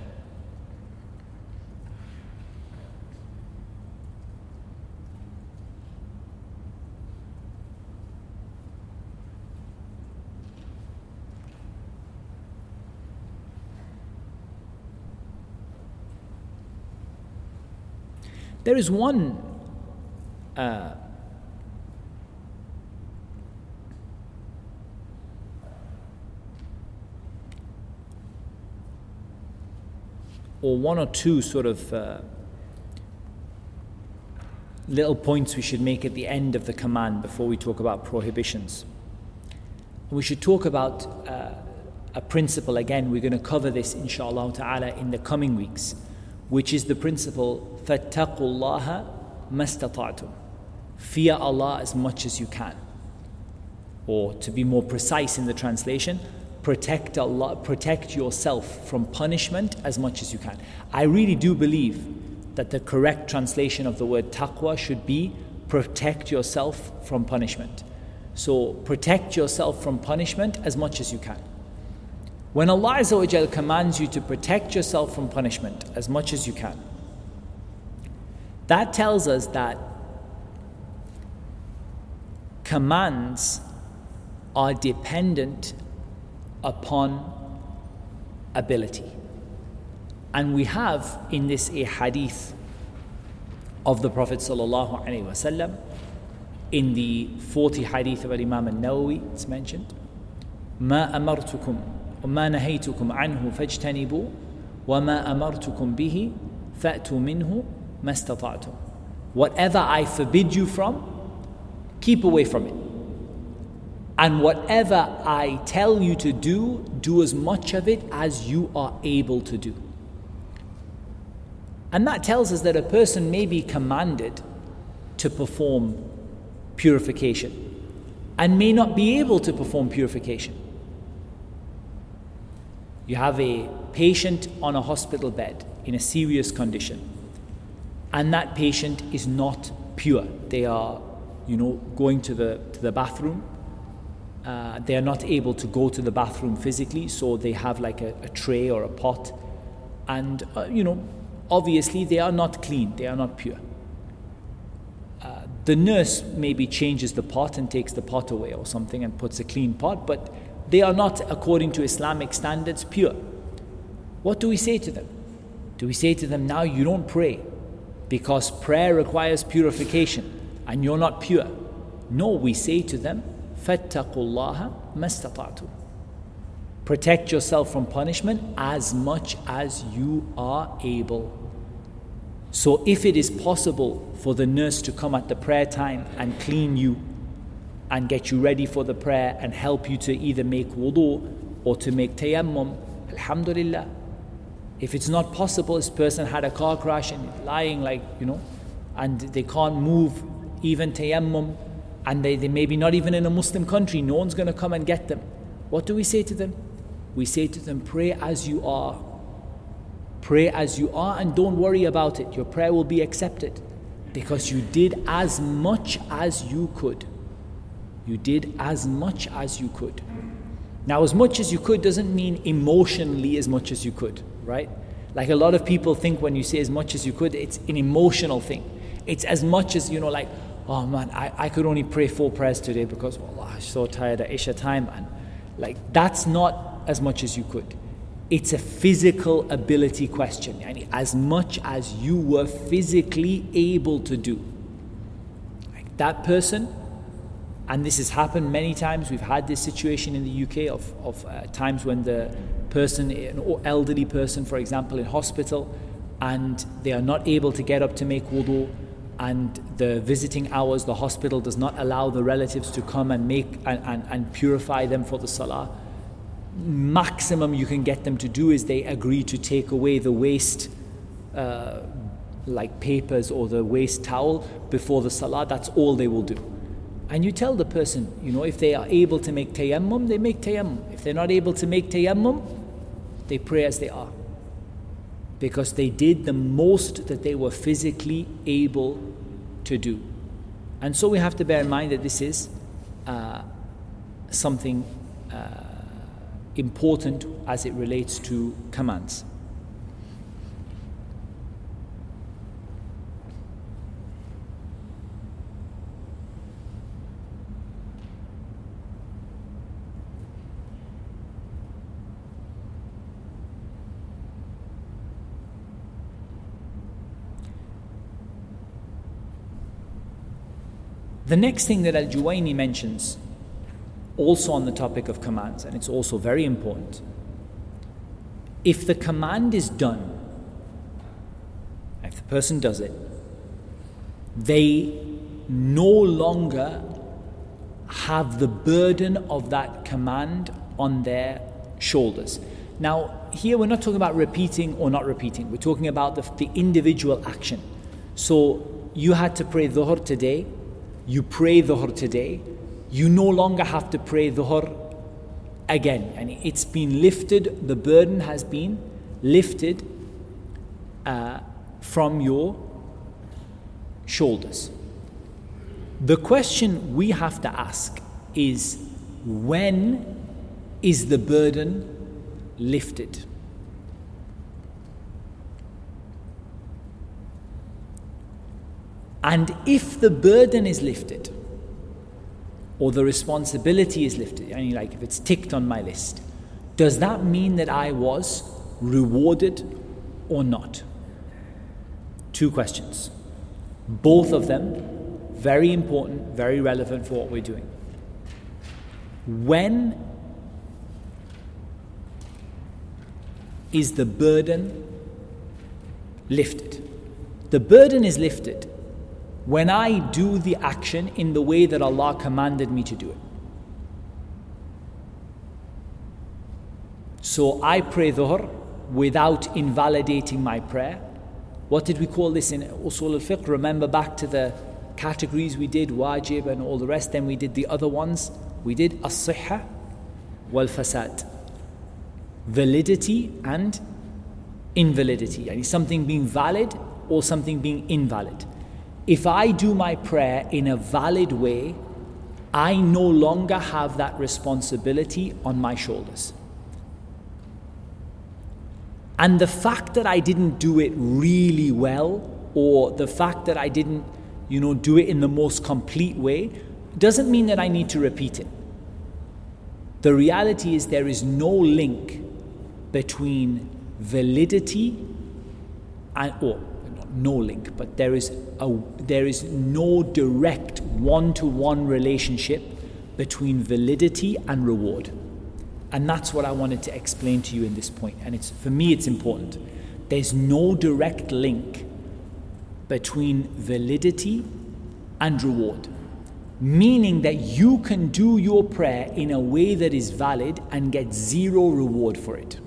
There is one or two sort of little points we should make at the end of the command before we talk about prohibitions. We should talk about a principle. Again, we're going to cover this inshallah ta'ala in the coming weeks, which is the principle فَاتَّقُوا اللَّهَ مَا اسْتَطَعْتُمْ, fear Allah as much as you can. Or to be more precise in the translation, protect Allah, protect yourself from punishment as much as you can. I really do believe that the correct translation of the word taqwa should be protect yourself from punishment. So protect yourself from punishment as much as you can. When Allah Azza wa Jal commands you to protect yourself from punishment as much as you can, that tells us that commands are dependent upon ability. And we have in this a hadith of the Prophet ﷺ. In the 40 hadith of Al-Imam al-Nawawi, it's mentioned, مَا أَمَرْتُكُمْ وَمَا نَهَيْتُكُمْ عَنْهُ فَاجْتَنِبُوا وَمَا أَمَرْتُكُمْ بِهِ فَأْتُوا مِنْهُ مَا اسْتَطَعْتُمْ. Whatever I forbid you from, keep away from it. And whatever I tell you to do, do as much of it as you are able to do. And that tells us that a person may be commanded to perform purification and may not be able to perform purification. You have a patient on a hospital bed in a serious condition, and that patient is not pure. They are, going to the bathroom. They are not able to go to the bathroom physically, so they have like a tray or a pot, and obviously they are not clean. They are not pure. The nurse maybe changes the pot and takes the pot away or something and puts a clean pot, but they are not, according to Islamic standards, pure. What do we say to them? Do we say to them, now you don't pray because prayer requires purification and you're not pure? No, we say to them, فَاتَّقُوا اللَّهَ مَا اسْتَطَعْتُمْ. Protect yourself from punishment as much as you are able. So if it is possible for the nurse to come at the prayer time and clean you and get you ready for the prayer and help you to either make wudu or to make tayammum, alhamdulillah. If it's not possible, this person had a car crash and is lying and they can't move even tayammum, and they may be not even in a Muslim country, no one's going to come and get them. What do we say to them? We say to them, pray as you are. Pray as you are and don't worry about it. Your prayer will be accepted because you did as much as you could. You did as much as you could. Now, as much as you could doesn't mean emotionally as much as you could, right? Like a lot of people think when you say as much as you could, it's an emotional thing. It's as much as, oh man, I could only pray 4 prayers today because, wallah, I'm so tired at Isha time. And that's not as much as you could. It's a physical ability question. Yani as much as you were physically able to do. Like that person, and this has happened many times, we've had this situation in the UK of times when the person, an elderly person, for example, in hospital, and they are not able to get up to make wudu, and the visiting hours, the hospital does not allow the relatives to come and make and purify them for the salah. Maximum you can get them to do is they agree to take away the waste papers or the waste towel before the salah. That's all they will do. And you tell the person, if they are able to make tayammum, they make tayammum. If they're not able to make tayammum, they pray as they are. Because they did the most that they were physically able to do. And so we have to bear in mind that this is something important as it relates to commands. The next thing that Al-Juwayni mentions, also on the topic of commands, and it's also very important. If the command is done, if the person does it, they no longer have the burden of that command on their shoulders. Now, here we're not talking about repeating or not repeating. We're talking about the individual action. So you had to pray dhuhr today. You pray dhuhr today. You no longer have to pray dhuhr again. And it's been lifted, the burden has been lifted from your shoulders. The question we have to ask is, when is the burden lifted? And if the burden is lifted, or the responsibility is lifted, if it's ticked on my list, does that mean that I was rewarded or not? Two questions. Both of them very important, very relevant for what we're doing. When is the burden lifted? The burden is lifted when I do the action in the way that Allah commanded me to do it. So I pray dhuhr without invalidating my prayer. What did we call this in Uṣūl al-fiqh? Remember back to the categories we did, wajib and all the rest. Then we did the other ones. We did as-sihha wal-fasad. Validity and invalidity. Yani something being valid or something being invalid. If I do my prayer in a valid way, I no longer have that responsibility on my shoulders. And the fact that I didn't do it really well, or the fact that I didn't, do it in the most complete way, doesn't mean that I need to repeat it. The reality is there is no link between validity and, or no link, but there is no direct one-to-one relationship between validity and reward. And that's what I wanted to explain to you in this point. And for me it's important. There's no direct link between validity and reward, meaning that you can do your prayer in a way that is valid and get zero reward for it.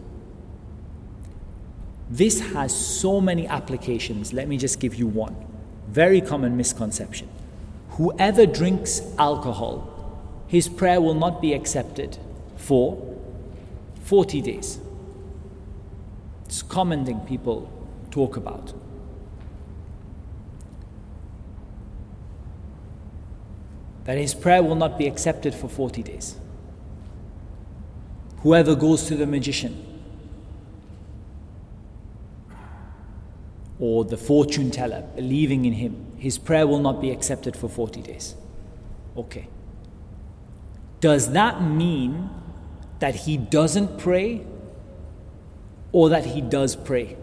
This has so many applications. Let me just give you one. Very common misconception. Whoever drinks alcohol, his prayer will not be accepted for 40 days. It's a common thing people talk about. That his prayer will not be accepted for 40 days. Whoever goes to the magician, or the fortune teller, believing in him, his prayer will not be accepted for 40 days. Okay. Does that mean that he doesn't pray or that he does pray?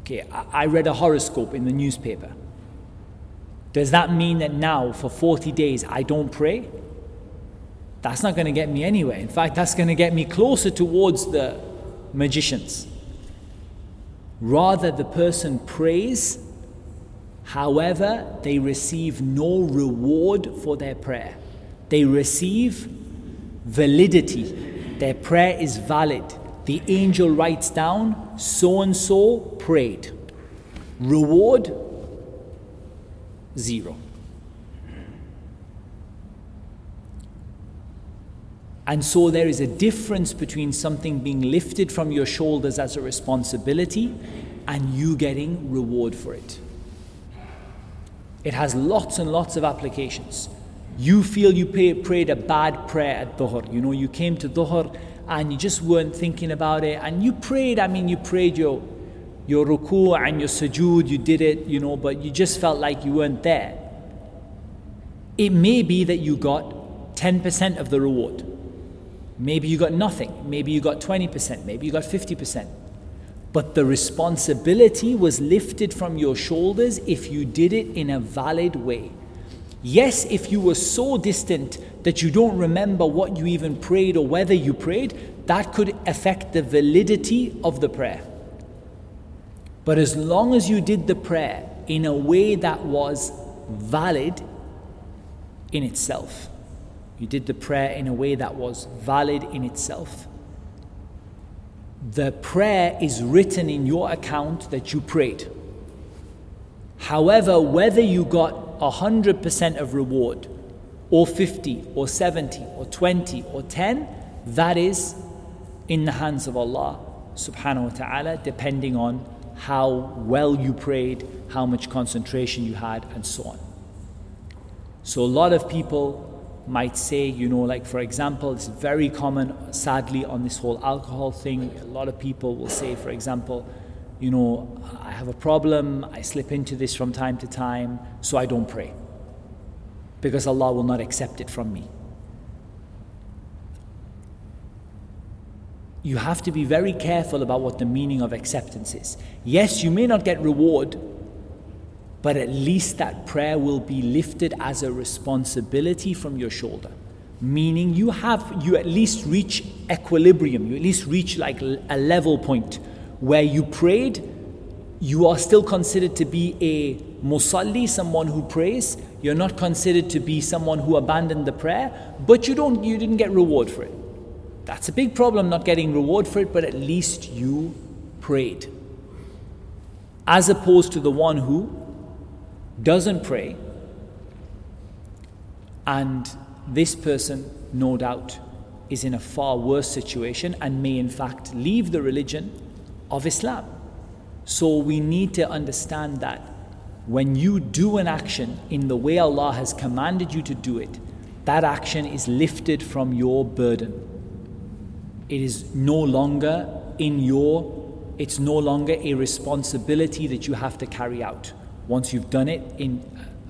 Okay, I read a horoscope in the newspaper. Does that mean that now for 40 days I don't pray? That's not going to get me anywhere. In fact, that's going to get me closer towards the magicians. Rather, the person prays, however, they receive no reward for their prayer. They receive validity. Their prayer is valid. The angel writes down, so-and-so prayed. Reward, zero. And so there is a difference between something being lifted from your shoulders as a responsibility and you getting reward for it. It has lots and lots of applications. You feel you prayed a bad prayer at dhuhr. You came to dhuhr and you just weren't thinking about it. And you prayed, your ruku' and your sujood, you did it, but you just felt like you weren't there. It may be that you got 10% of the reward. Maybe you got nothing, maybe you got 20%, maybe you got 50%. But the responsibility was lifted from your shoulders if you did it in a valid way. Yes, if you were so distant that you don't remember what you even prayed or whether you prayed, that could affect the validity of the prayer. But as long as you did the prayer in a way that was valid in itself, the prayer is written in your account that you prayed. However, whether you got 100% of reward, or 50, or 70, or 20, or 10, that is in the hands of Allah subhanahu wa ta'ala, depending on how well you prayed, how much concentration you had, and so on. So a lot of people might say, for example, it's very common, sadly, on this whole alcohol thing. A lot of people will say, for example, I have a problem, I slip into this from time to time, so I don't pray, because Allah will not accept it from me. you have to be very careful about what the meaning of acceptance is. Yes, you may not get reward, but at least that prayer will be lifted as a responsibility from your shoulder. Meaning you at least reach equilibrium, you at least reach like a level point where you prayed, you are still considered to be a musalli, someone who prays. You're not considered to be someone who abandoned the prayer, but you didn't get reward for it. That's a big problem, not getting reward for it, but at least you prayed. As opposed to the one who doesn't pray, and this person, no doubt, is in a far worse situation and may in fact leave the religion of Islam. So we need to understand that when you do an action in the way Allah has commanded you to do it, that action is lifted from your burden. It is no longer it's no longer a responsibility that you have to carry out. Once you've done it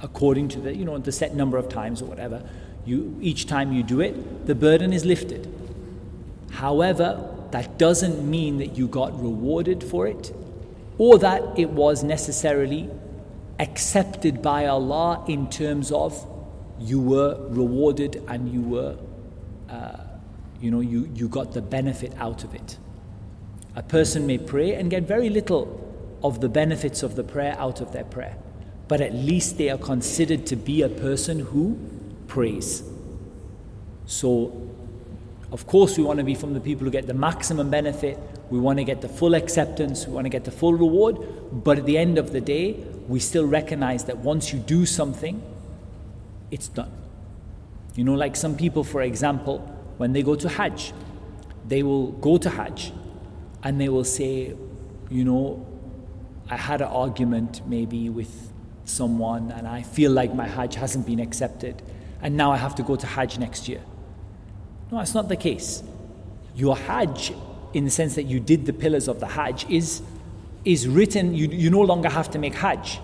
according to the set number of times or whatever, each time you do it, the burden is lifted. However, that doesn't mean that you got rewarded for it or that it was necessarily accepted by Allah in terms of you were rewarded and you were, you got the benefit out of it. A person may pray and get very little of the benefits of the prayer out of their prayer, but at least they are considered to be a person who praise. So, of course, we want to be from the people who get the maximum benefit. We want to get the full acceptance. We want to get the full reward. But at the end of the day, we still recognize that once you do something, it's done. Like some people, for example, when they go to Hajj, they will go to Hajj and they will say, I had an argument maybe with someone and I feel like my Hajj hasn't been accepted. And now I have to go to Hajj next year. No, that's not the case. Your Hajj, in the sense that you did the pillars of the Hajj, is written. You no longer have to make Hajj.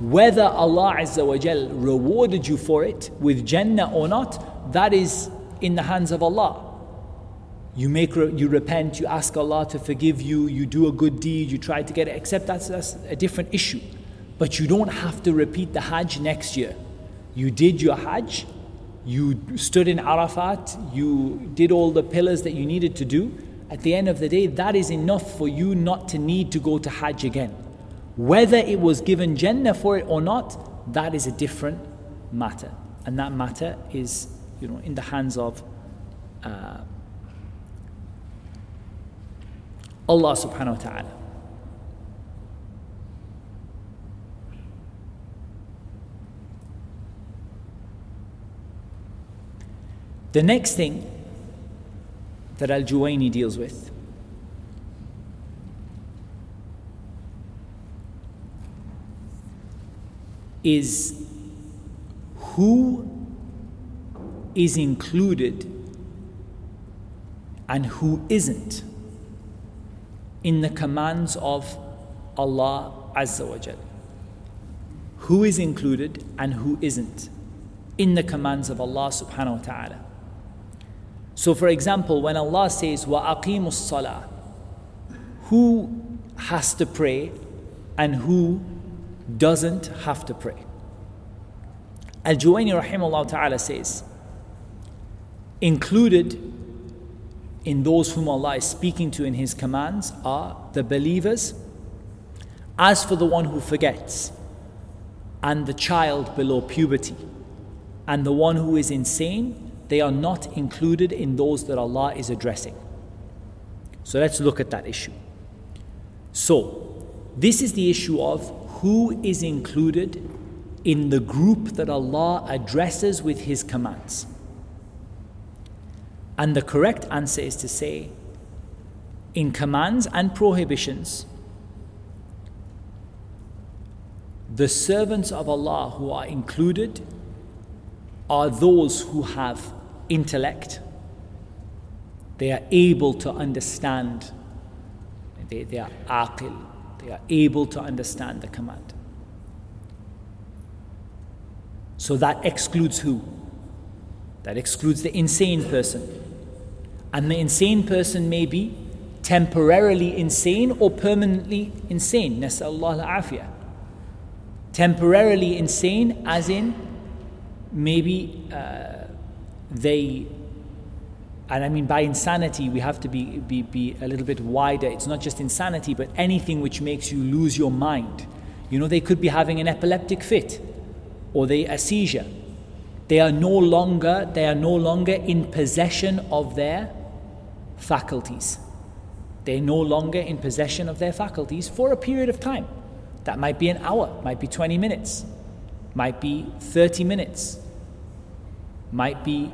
Whether Allah Azza wa Jal rewarded you for it with Jannah or not, that is in the hands of Allah. You repent, you ask Allah to forgive you, you do a good deed, you try to get it, except that's a different issue. But you don't have to repeat the Hajj next year. You did your Hajj, you stood in Arafat, you did all the pillars that you needed to do. At the end of the day, that is enough for you not to need to go to Hajj again. Whether it was given Jannah for it or not, that is a different matter. And that matter is, in the hands of Allah subhanahu wa ta'ala. The next thing that Al-Juwayni deals with is who is included and who isn't in the commands of Allah Azza wa Jal. Who is included and who isn't in the commands of Allah subhanahu wa ta'ala. So, for example, when Allah says, وَأَقِيمُوا الصَّلَاةَ, who has to pray and who doesn't have to pray? Al-Juwayni rahimahullah ta'ala says, included in those whom Allah is speaking to in His commands are the believers. As for the one who forgets, and the child below puberty, and the one who is insane, they are not included in those that Allah is addressing. So let's look at that issue. So, this is the issue of who is included in the group that Allah addresses with His commands. And the correct answer is to say, in commands and prohibitions, the servants of Allah who are included are those who have intellect. They are able to understand. They are aqil. They are able to understand the command. So that excludes who? That excludes the insane person. And the insane person may be temporarily insane or permanently insane. Nas'Allah al-afiyah. Temporarily insane as in maybe they, and I mean by insanity we have to be a little bit wider. It's not just insanity but anything which makes you lose your mind. You know, they could be having an epileptic fit or a seizure. They are no longer in possession of their faculties. They're no longer in possession of their faculties for a period of time. That might be an hour, might be 20 minutes, might be 30 minutes, might be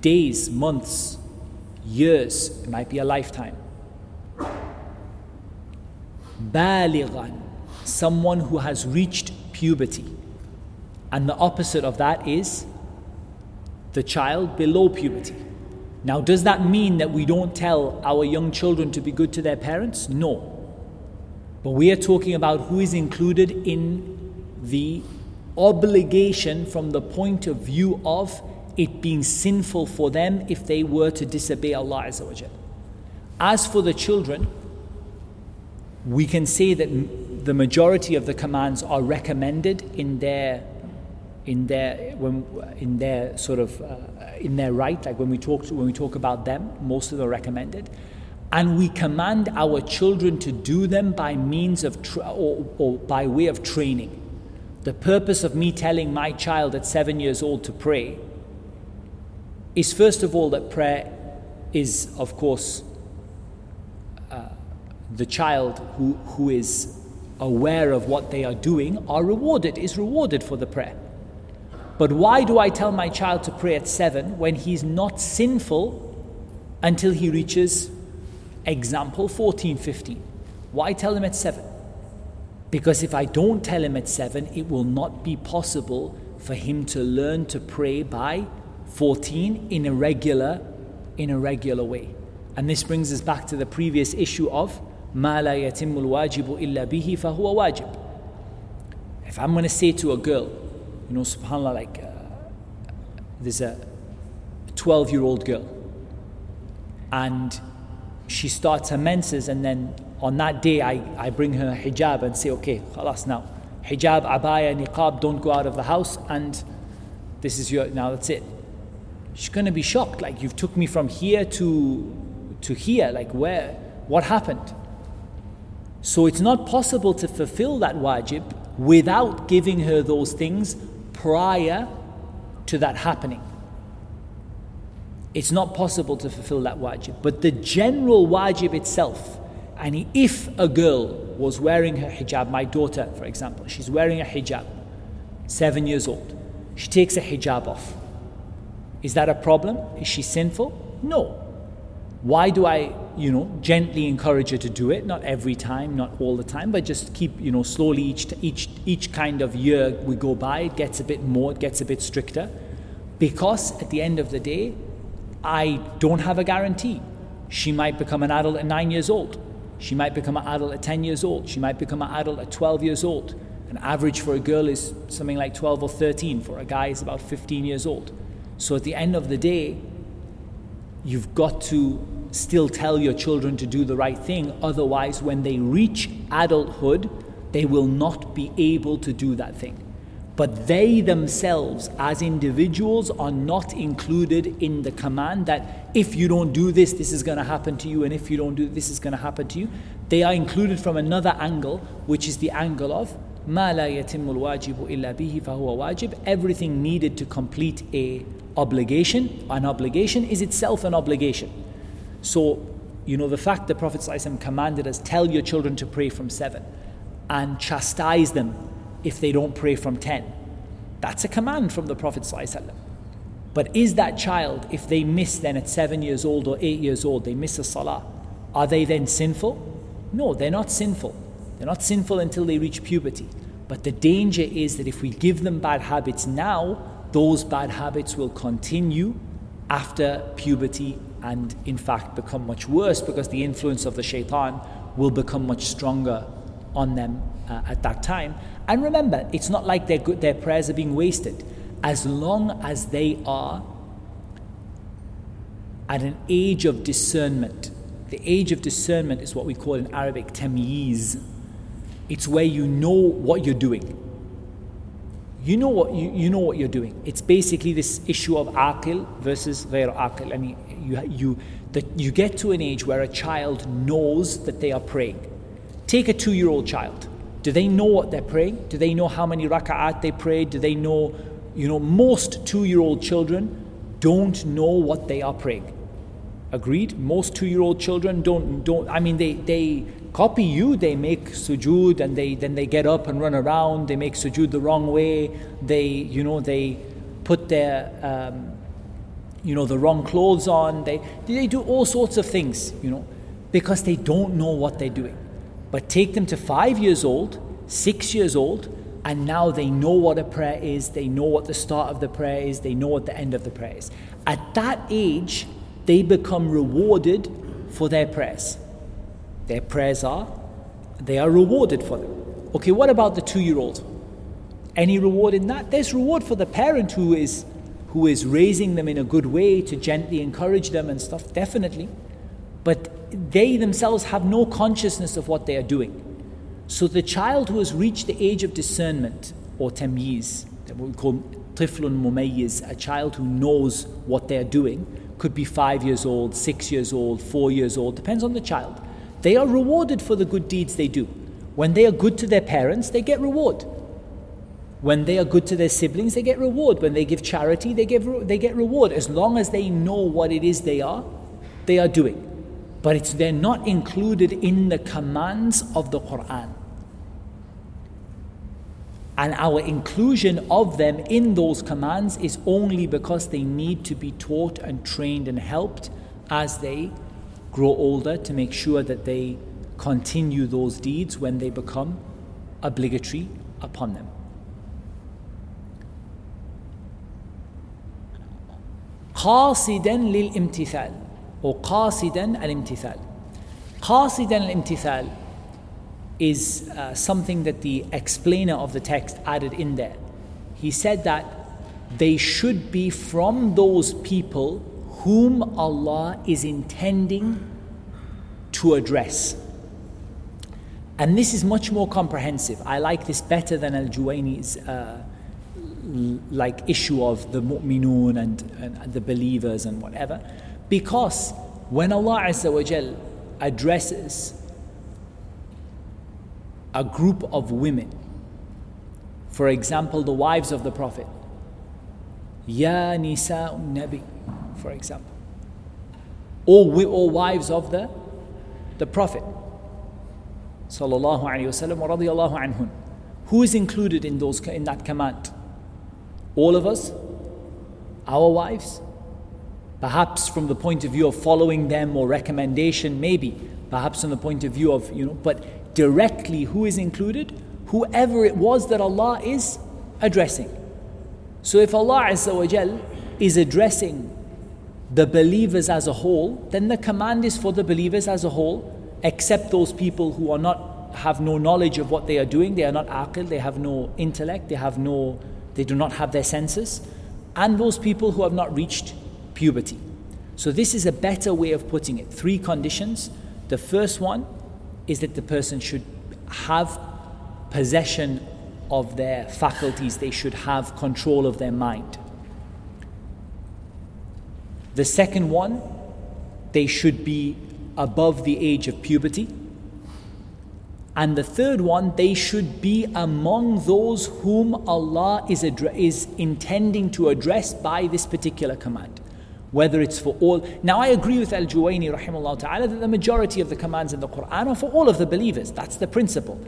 days, months, years, it might be a lifetime. Balighan, someone who has reached puberty. And the opposite of that is the child below puberty. Now, does that mean that we don't tell our young children to be good to their parents? No. But we are talking about who is included in the obligation from the point of view of it being sinful for them if they were to disobey Allah Azza wa Jal. As for the children, we can say that the majority of the commands are recommended in their right, like when we talk about them, most of them are recommended, and we command our children to do them by means of or by way of training. The purpose of me telling my child at 7 years old to pray is first of all that prayer is, of course, the child who is aware of what they are doing is rewarded for the prayer. But why do I tell my child to pray at 7 when he's not sinful until he reaches, example, 14, 15? Why tell him at 7? Because if I don't tell him at 7, it will not be possible for him to learn to pray by 14 in a regular way. And this brings us back to the previous issue of مَا لَا يَتِمُّ الْوَاجِبُ إِلَّا بِهِ فَهُوَ وَاجِبٌ. If I'm going to say to a girl, you know, subhanAllah, like there's a 12-year-old girl and she starts her menses, and then on that day I bring her hijab and say, okay, khalas, now hijab, abaya, niqab, don't go out of the house, and this is your, now that's it. She's going to be shocked, like, you've took me from here to here, like where, what happened? So it's not possible to fulfill that wajib without giving her those things prior to that happening. It's not possible to fulfill that wajib. But the general wajib itself, and if a girl was wearing her hijab, my daughter, for example, she's wearing a hijab, 7 years old, she takes a hijab off. Is that a problem? Is she sinful? No. Why do I, you know, gently encourage her to do it? Not every time, not all the time, but just keep, you know, slowly each kind of year we go by, it gets a bit more, it gets a bit stricter. Because at the end of the day, I don't have a guarantee. She might become an adult at 9 years old. She might become an adult at 10 years old. She might become an adult at 12 years old. An average for a girl is something like 12 or 13. For a guy, it's about 15 years old. So at the end of the day, you've got to still tell your children to do the right thing. Otherwise, when they reach adulthood, they will not be able to do that thing. But they themselves, as individuals, are not included in the command that if you don't do this, this is going to happen to you, and if you don't do this, is going to happen to you. They are included from another angle, which is the angle of مَا لَا يَتِمُّ الْوَاجِبُ إِلَّا بِهِ فَهُوَ وَاجِبٌ. Everything needed to complete an obligation. An obligation is itself an obligation. So, you know, the fact the Prophet ﷺ commanded us, tell your children to pray from 7 and chastise them if they don't pray from 10. That's a command from the Prophet ﷺ. But is that child, if they miss then at 7 years old or 8 years old, they miss a salah, are they then sinful? No, they're not sinful. They're not sinful until they reach puberty. But the danger is that if we give them bad habits now, those bad habits will continue after puberty and in fact become much worse, because the influence of the shaitan will become much stronger on them at that time. And remember, it's not like their prayers are being wasted. As long as they are at an age of discernment, The age of discernment is what we call in Arabic tamyiz. It's where you know what you're doing. You know what you're doing. It's basically this issue of aqil versus غير aqil. I mean, you get to an age where a child knows that they are praying. Take a 2-year-old child. Do they know what they're praying? Do they know how many raka'at they prayed? Do they know? You know, most 2-year-old children don't know what they are praying. Agreed? Most 2-year-old children don't. I mean, they copy you, they make sujood, and they get up and run around. They make sujood the wrong way. They put their the wrong clothes on. They do all sorts of things, because they don't know what they're doing. But take them to 5 years old, 6 years old, and now they know what a prayer is. They know what the start of the prayer is. They know what the end of the prayer is. At that age, they become rewarded for their prayers. They are rewarded for them. Okay, what about the 2-year-old? Any reward in that? There's reward for the parent who is raising them in a good way to gently encourage them and stuff, definitely. But they themselves have no consciousness of what they are doing. So the child who has reached the age of discernment, or tamyiz, that we call tiflun mumayyiz, a child who knows what they are doing, could be 5 years old, 6 years old, 4 years old, depends on the child. They are rewarded for the good deeds they do. When they are good to their parents, they get reward. When they are good to their siblings, they get reward. When they give charity, they get reward. As long as they know what it is they are doing. But they're not included in the commands of the Qur'an. And our inclusion of them in those commands is only because they need to be taught and trained and helped as they grow older to make sure that they continue those deeds when they become obligatory upon them. قاصدا للامتثال or قاصدا الامتثال. قاصدا الامتثال is something that the explainer of the text added in there. He said that they should be from those people whom Allah is intending to address. And this is much more comprehensive. I like this better than Al-Juwayni's issue of the mu'minun and the believers and whatever. Because when Allah Azza wa Jal addresses a group of women, for example, the wives of the Prophet, Ya Nisa'un Nabi, for example, or wives of the Prophet sallallahu alaihi wasallam wa radiyallahu anhun, who is included in that command? All of us, our wives, perhaps from the point of view of following them or recommendation, maybe, perhaps from the point of view of but directly who is included? Whoever it was that Allah is addressing. So if Allah Azza wa Jal is addressing the believers as a whole, then the command is for the believers as a whole, except those people who have no knowledge of what they are doing. They are not aqil, they have no intellect, they do not have their senses, and those people who have not reached puberty. So this is a better way of putting it. 3 conditions. The first one is that the person should have possession of their faculties. They should have control of their mind. The second one, they should be above the age of puberty. And the third one, they should be among those whom Allah is intending to address by this particular command. Whether it's for all. Now I agree with Al-Juwayni rahimahullah ta'ala that the majority of the commands in the Qur'an are for all of the believers. That's the principle.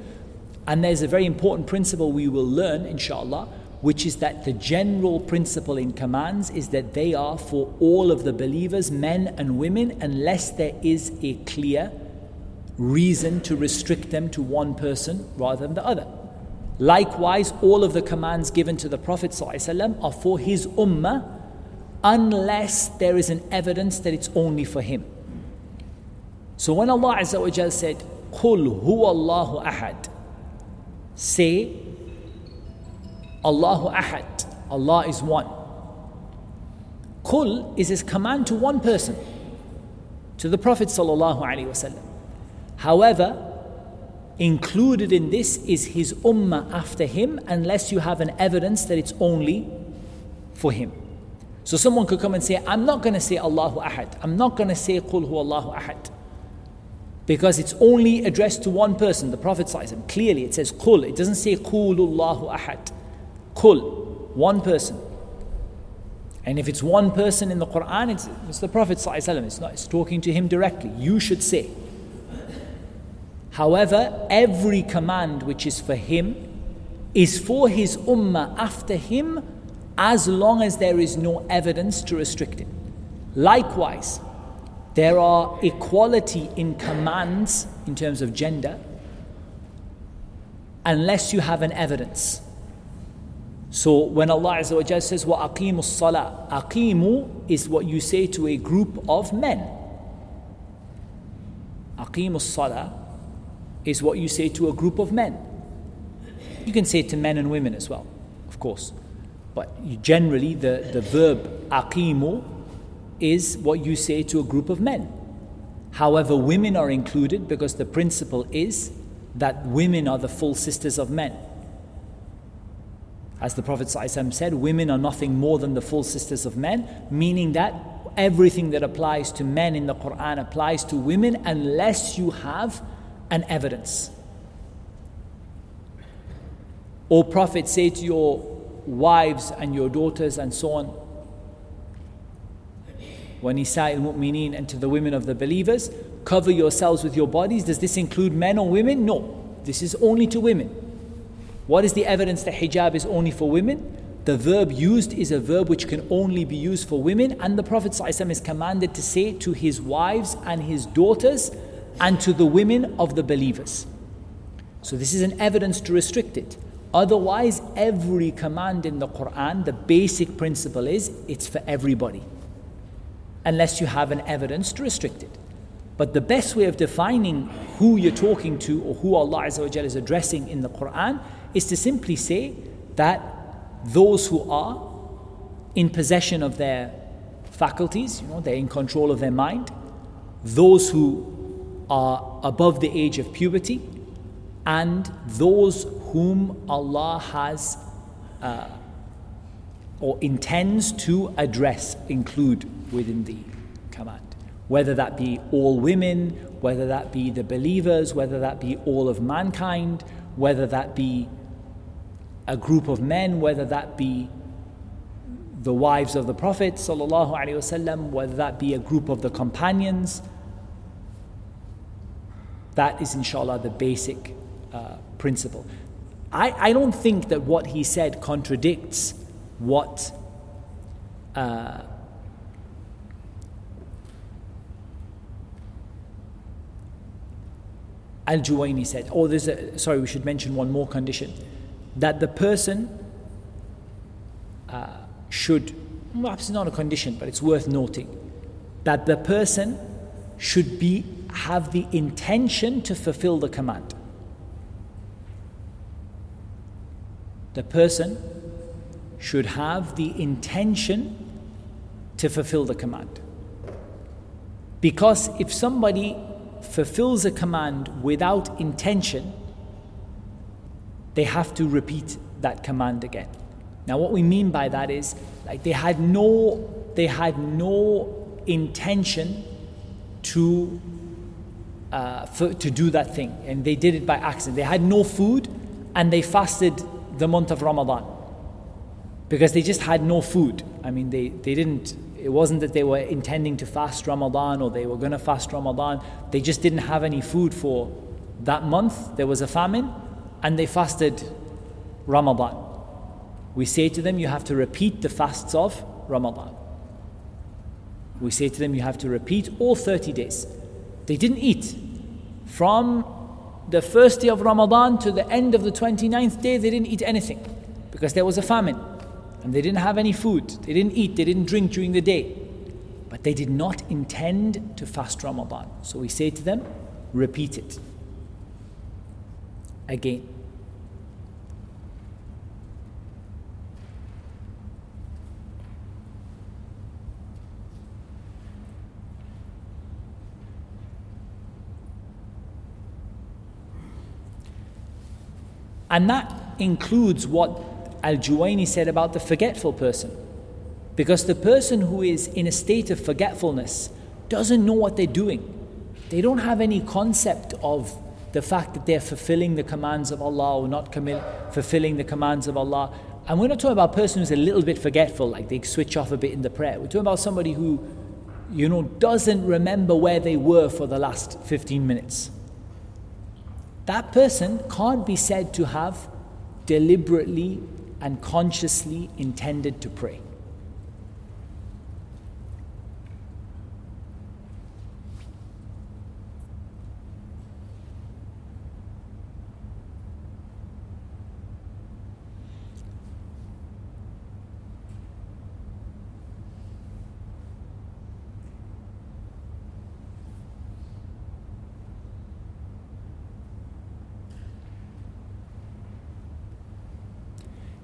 And there's a very important principle we will learn, inshallah, which is that the general principle in commands is that they are for all of the believers, men and women, unless there is a clear reason to restrict them to one person rather than the other. Likewise, all of the commands given to the Prophet ﷺ are for his ummah, unless there is an evidence that it's only for him. So when Allah Azza wa Jal said, "Qul huwa Allahu ahad," say, Allahu ahad, Allah is one. Qul is his command to one person. to the Prophet ﷺ. However, included in this is his ummah after him, unless you have an evidence that it's only for him. So someone could come and say, I'm not going to say Allahu Ahad. I'm not going to say Qul Hu Allahu Ahad. Because it's only addressed to one person, the Prophet ﷺ. Clearly it says Qul. It doesn't say Qul Allahu Ahad. Qul, one person. And if it's one person in the Quran, it's the Prophet ﷺ. It's talking to him directly. You should say. However, every command which is for him is for his ummah after him, as long as there is no evidence to restrict it. Likewise, there are equality in commands in terms of gender, unless you have an evidence. So when Allah Azza wa Jalla says, وَأَقِيمُوا الصَّلَاةَ, أَقِيمُ is what you say to a group of men. أَقِيمُوا الصَّلَاةَ is what you say to a group of men. You can say it to men and women as well, of course. But generally, the verb aqimu is what you say to a group of men. However, women are included because the principle is that women are the full sisters of men. As the Prophet ﷺ said, women are nothing more than the full sisters of men, meaning that everything that applies to men in the Quran applies to women unless you have an evidence. Or Prophet, say to your wives and your daughters and so on, وَنِسَاءِ الْمُؤْمِنِينَ, and to the women of the believers, cover yourselves with your bodies. Does this include men or women? No. This is only to women. What is the evidence that hijab is only for women? The verb used is a verb which can only be used for women, and the Prophet ﷺ is commanded to say to his wives and his daughters and to the women of the believers. So this is an evidence to restrict it. Otherwise, every command in the Quran, the basic principle is, it's for everybody, unless you have an evidence to restrict it. But the best way of defining who you're talking to or who Allah Azza wa Jalla is addressing in the Quran is to simply say that those who are in possession of their faculties, they're in control of their mind, those who are above the age of puberty, and those whom Allah has or intends to address, include within the command. Whether that be all women, whether that be the believers, whether that be all of mankind, whether that be a group of men, whether that be the wives of the Prophet ﷺ, whether that be a group of the companions. That is, inshallah, the basic principle. I don't think that what he said contradicts what Al-Juwayni said. Oh, we should mention one more condition. That the person should, perhaps not a condition, but it's worth noting, that the person should have the intention to fulfill the command. The person should have the intention to fulfill the command. Because if somebody fulfills a command without intention, they have to repeat that command again. Now, what we mean by that is, they had no intention to do that thing, and they did it by accident. They had no food and they fasted the month of Ramadan because they just had no food. I mean, they didn't, it wasn't that they were intending to fast Ramadan or they were going to fast Ramadan. They just didn't have any food for that month. There was a famine and they fasted Ramadan. We say to them, you have to repeat the fasts of Ramadan. We say to them, you have to repeat all 30 days. They didn't eat. From the first day of Ramadan to the end of the 29th day, they didn't eat anything because there was a famine and they didn't have any food. They didn't eat, they didn't drink during the day. But they did not intend to fast Ramadan. So we say to them, repeat it again. And that includes what Al-Juwayni said about the forgetful person. Because the person who is in a state of forgetfulness doesn't know what they're doing. They don't have any concept of the fact that they're fulfilling the commands of Allah or not fulfilling the commands of Allah. And we're not talking about a person who's a little bit forgetful, like they switch off a bit in the prayer. We're talking about somebody who, you know, doesn't remember where they were for the last 15 minutes. That person can't be said to have deliberately and consciously intended to pray.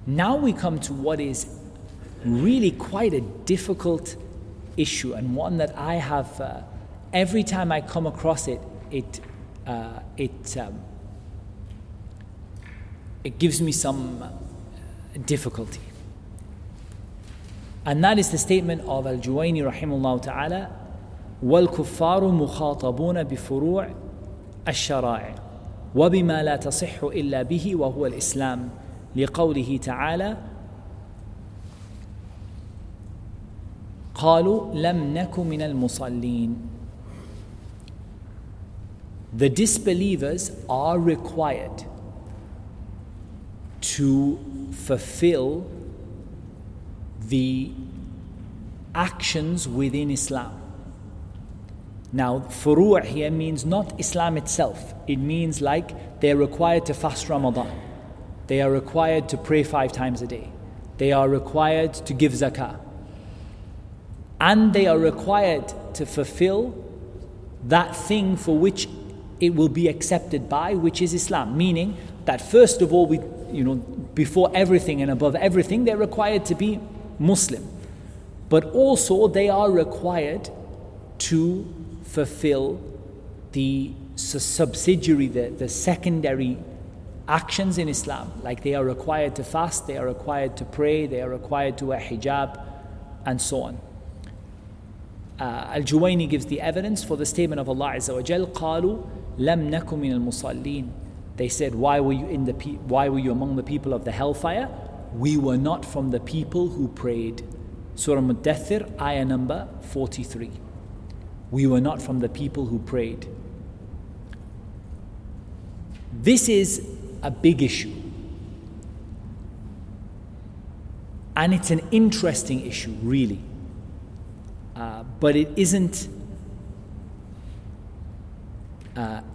Now we come to what is really quite a difficult issue, and one that I have, every time I come across it, it gives me some difficulty. And that is the statement of Al-Juwayni rahimahullah ta'ala, وَالْكُفَّارُ مُخَاطَبُونَ بِفُرُوعِ الشَّرَائِعِ وَبِمَا لَا تَصِحُّ إِلَّا بِهِ وَهُوَ الْإِسْلَامِ لقوله تعالى قالوا لم نكن من المصلين. The disbelievers are required to fulfill the actions within Islam. Now, furu' here means not Islam itself. It means like they're required to fast Ramadan. They are required to pray 5 times a day. They are required to give zakah. And they are required to fulfill that thing for which it will be accepted by, which is Islam. Meaning that first of all, before everything and above everything, they're required to be Muslim. But also they are required to fulfill the subsidiary, the secondary actions in Islam, like they are required to fast, they are required to pray, they are required to wear hijab, and so on. Al-Juwayni gives the evidence for the statement of Allah Azza wa Jal, قَالُوا لَمْ نَكُ مِنَ الْمُصَلِّينَ. They said, why were you among the people of the hellfire? We were not from the people who prayed. Surah Muddathir, ayah number 43. We were not from the people who prayed. This is a big issue. And it's an interesting issue, really. But it isn't the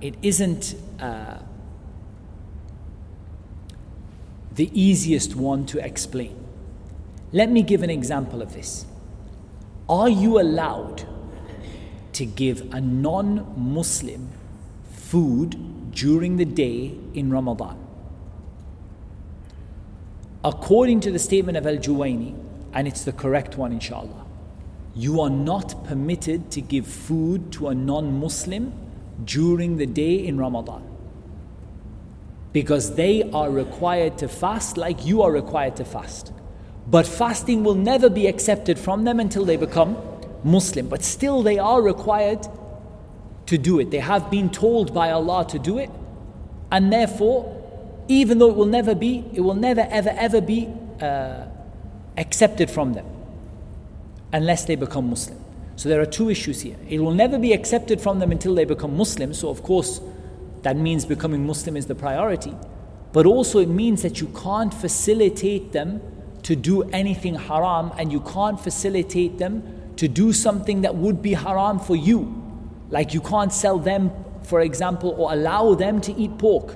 easiest one to explain. Let me give an example of this. Are you allowed to give a non-Muslim food during the day in Ramadan? According to the statement of Al-Juwayni, and it's the correct one inshallah, you are not permitted to give food to a non-Muslim during the day in Ramadan, because they are required to fast like you are required to fast. But fasting will never be accepted from them until they become Muslim. But still they are required to do it. They have been told by Allah to do it, and therefore, even though it will never ever be accepted from them unless they become Muslim. So there are 2 issues here. It will never be accepted from them until they become Muslim, so of course that means becoming Muslim is the priority, but also it means that you can't facilitate them to do anything haram, and you can't facilitate them to do something that would be haram for you. Like you can't sell them, for example, or allow them to eat pork.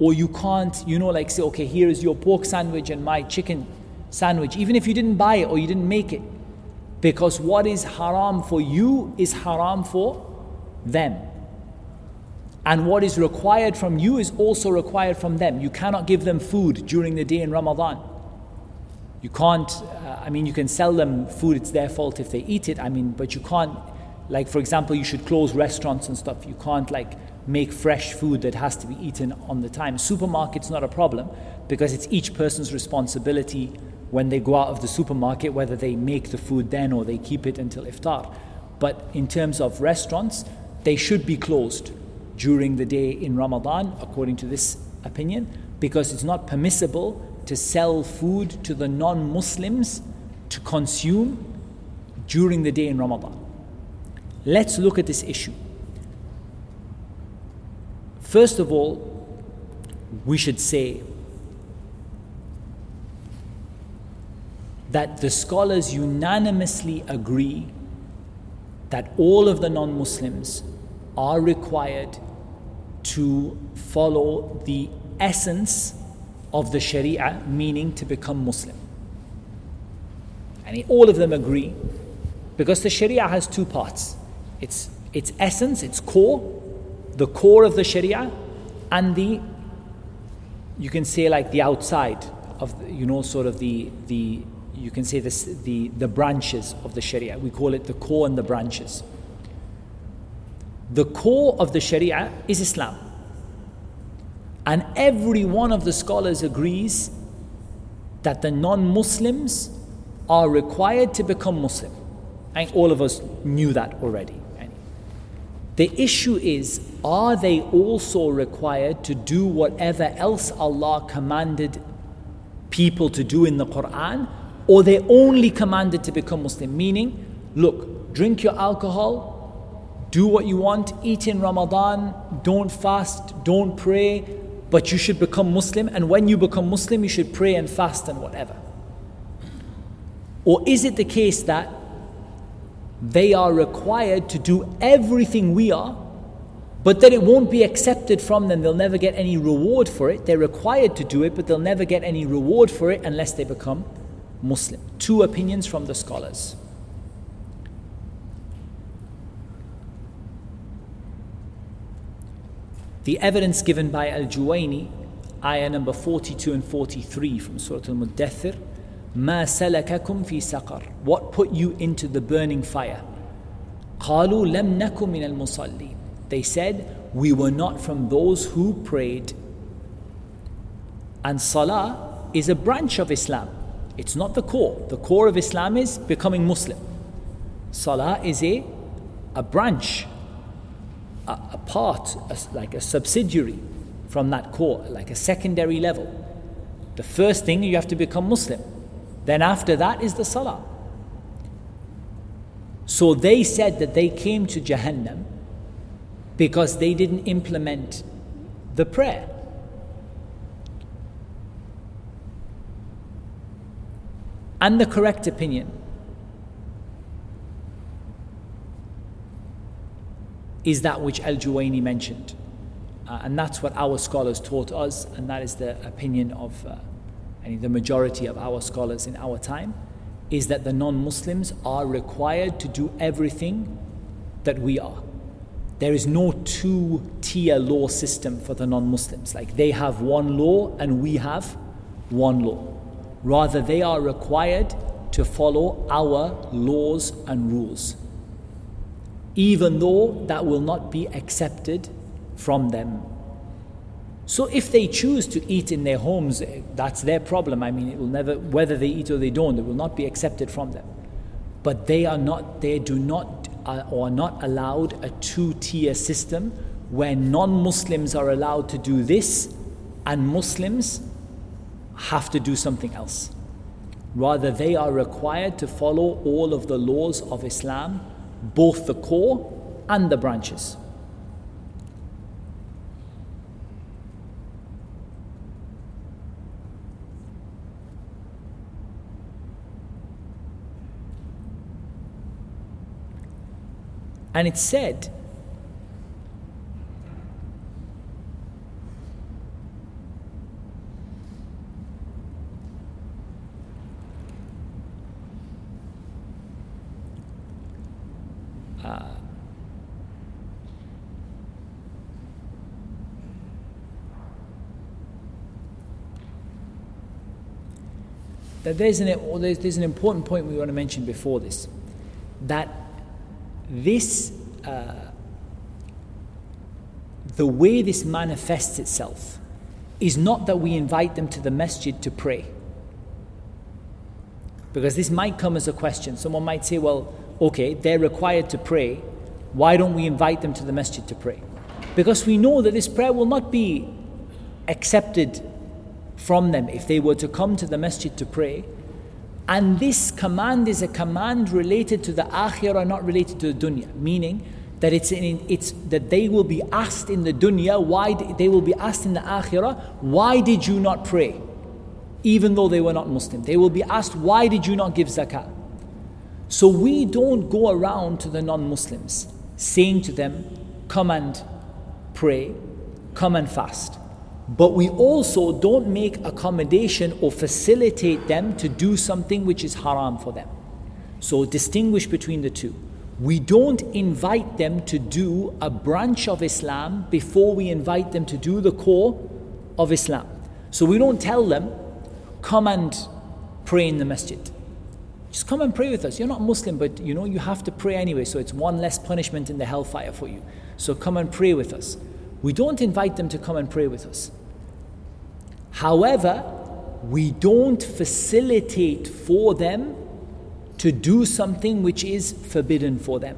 Or you can't, say, okay, here is your pork sandwich and my chicken sandwich, even if you didn't buy it or you didn't make it. Because what is haram for you is haram for them. And what is required from you is also required from them. You cannot give them food during the day in Ramadan. You can't, you can sell them food, it's their fault if they eat it, but you can't. Like, for example, you should close restaurants and stuff. You can't, make fresh food that has to be eaten on the time. Supermarket's not a problem because it's each person's responsibility when they go out of the supermarket, whether they make the food then or they keep it until iftar. But in terms of restaurants, they should be closed during the day in Ramadan, according to this opinion, because it's not permissible to sell food to the non-Muslims to consume during the day in Ramadan. Let's look at this issue. First of all, we should say that the scholars unanimously agree that all of the non-Muslims are required to follow the essence of the Sharia, meaning to become Muslim. And all of them agree, because the Sharia has two parts. Its essence, its core, the core of the Sharia, and the, you can say like the outside of, the, you know, sort of the you can say this, the branches of the Sharia. We call it the core and the branches. The core of the Sharia is Islam. And every one of the scholars agrees that the non-Muslims are required to become Muslim. And all of us knew that already. The issue is, are they also required to do whatever else Allah commanded people to do in the Quran? Or they're only commanded to become Muslim, meaning, look, drink your alcohol, do what you want, eat in Ramadan, don't fast, don't pray, but you should become Muslim, and when you become Muslim, you should pray and fast and whatever. Or is it the case that they are required to do everything we are, but that it won't be accepted from them, they'll never get any reward for it? They're required to do it, but they'll never get any reward for it unless they become Muslim. Two opinions from the scholars. The evidence given by Al-Juwayni, ayah number 42 and 43 from Surah Muddathir, مَا سَلَكَكُمْ فِي سَقَرٍ, what put you into the burning fire? قَالُوا لَمْ نَكُمْ مِنَ الْمُصَلِّينَ, they said, we were not from those who prayed. And salah is a branch of Islam. It's not the core. The core of Islam is becoming Muslim. Salah is a branch, a part, like a subsidiary from that core, like a secondary level. The first thing, you have to become Muslim. Then after that is the salah. So they said that they came to Jahannam because they didn't implement the prayer. And the correct opinion is that which Al-Juwayni mentioned. And that's what our scholars taught us, and that is the opinion of the majority of our scholars in our time, is that the non-Muslims are required to do everything that we are. There is no two-tier law system for the non-Muslims. Like they have one law and we have one law. Rather, they are required to follow our laws and rules, even though that will not be accepted from them. So if they choose to eat in their homes, that's their problem. It will never, whether they eat or they don't, it will not be accepted from them. But they are not allowed a two-tier system where non-Muslims are allowed to do this and Muslims have to do something else. Rather, they are required to follow all of the laws of Islam, both the core and the branches. And it's said that there's an important point we want to mention before this, that this The way this manifests itself is not that we invite them to the masjid to pray. Because this might come as a question. Someone might say, well, okay, they're required to pray. Why don't we invite them to the masjid to pray? Because we know that this prayer will not be accepted from them if they were to come to the masjid to pray. And this command is a command related to the akhirah, not related to the dunya. Meaning that it's that they will be asked in the dunya, why they will be asked in the akhirah, why did you not pray? Even though they were not Muslim. They will be asked, why did you not give zakah? So we don't go around to the non-Muslims saying to them, come and pray, come and fast. But we also don't make accommodation or facilitate them to do something which is haram for them. So distinguish between the two. We don't invite them to do a branch of Islam before we invite them to do the core of Islam. So we don't tell them, come and pray in the masjid. Just come and pray with us. You're not Muslim, but you know you have to pray anyway, so it's one less punishment in the hellfire for you. So come and pray with us. We don't invite them to come and pray with us. However, we don't facilitate for them to do something which is forbidden for them.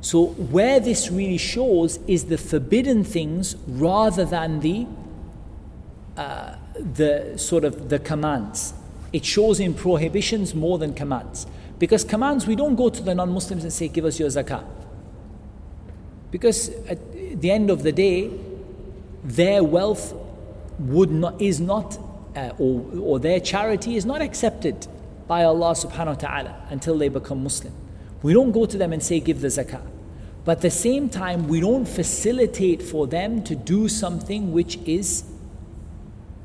So where this really shows is the forbidden things rather than the sort of the commands. It shows in prohibitions more than commands. Because commands, we don't go to the non-Muslims and say, give us your zakah. Because at the end of the day, their wealth is not, or their charity is not accepted by Allah subhanahu wa ta'ala until they become Muslim. We don't go to them and say, give the zakah. But at the same time, we don't facilitate for them to do something which is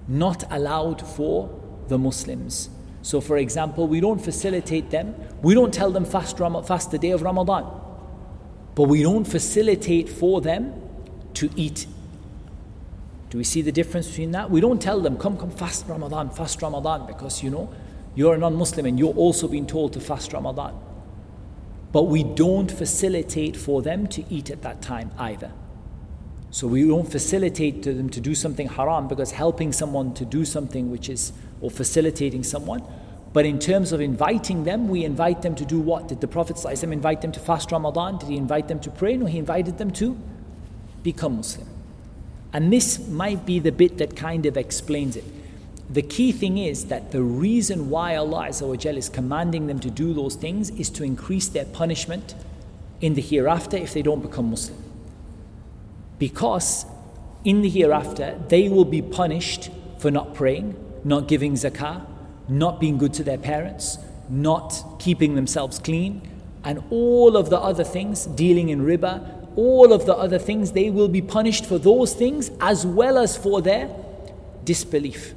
not allowed for the Muslims. So for example, we don't facilitate them. We don't tell them fast the day of Ramadan. But we don't facilitate for them to eat. Do we see the difference between that? We don't tell them, come fast Ramadan, because you know, you're a non-Muslim and you're also being told to fast Ramadan. But we don't facilitate for them to eat at that time either. So we don't facilitate to them to do something haram, because helping someone to do something which is, or facilitating someone. But in terms of inviting them, we invite them to do what? Did the Prophet ﷺ invite them to fast Ramadan? Did he invite them to pray? No, he invited them to become Muslim. And this might be the bit that kind of explains it. The key thing is that the reason why Allah Azzawajal is commanding them to do those things is to increase their punishment in the hereafter if they don't become Muslim. Because in the hereafter, they will be punished for not praying, not giving zakah, not being good to their parents, not keeping themselves clean, and all of the other things, dealing in riba, all of the other things, they will be punished for those things as well as for their disbelief.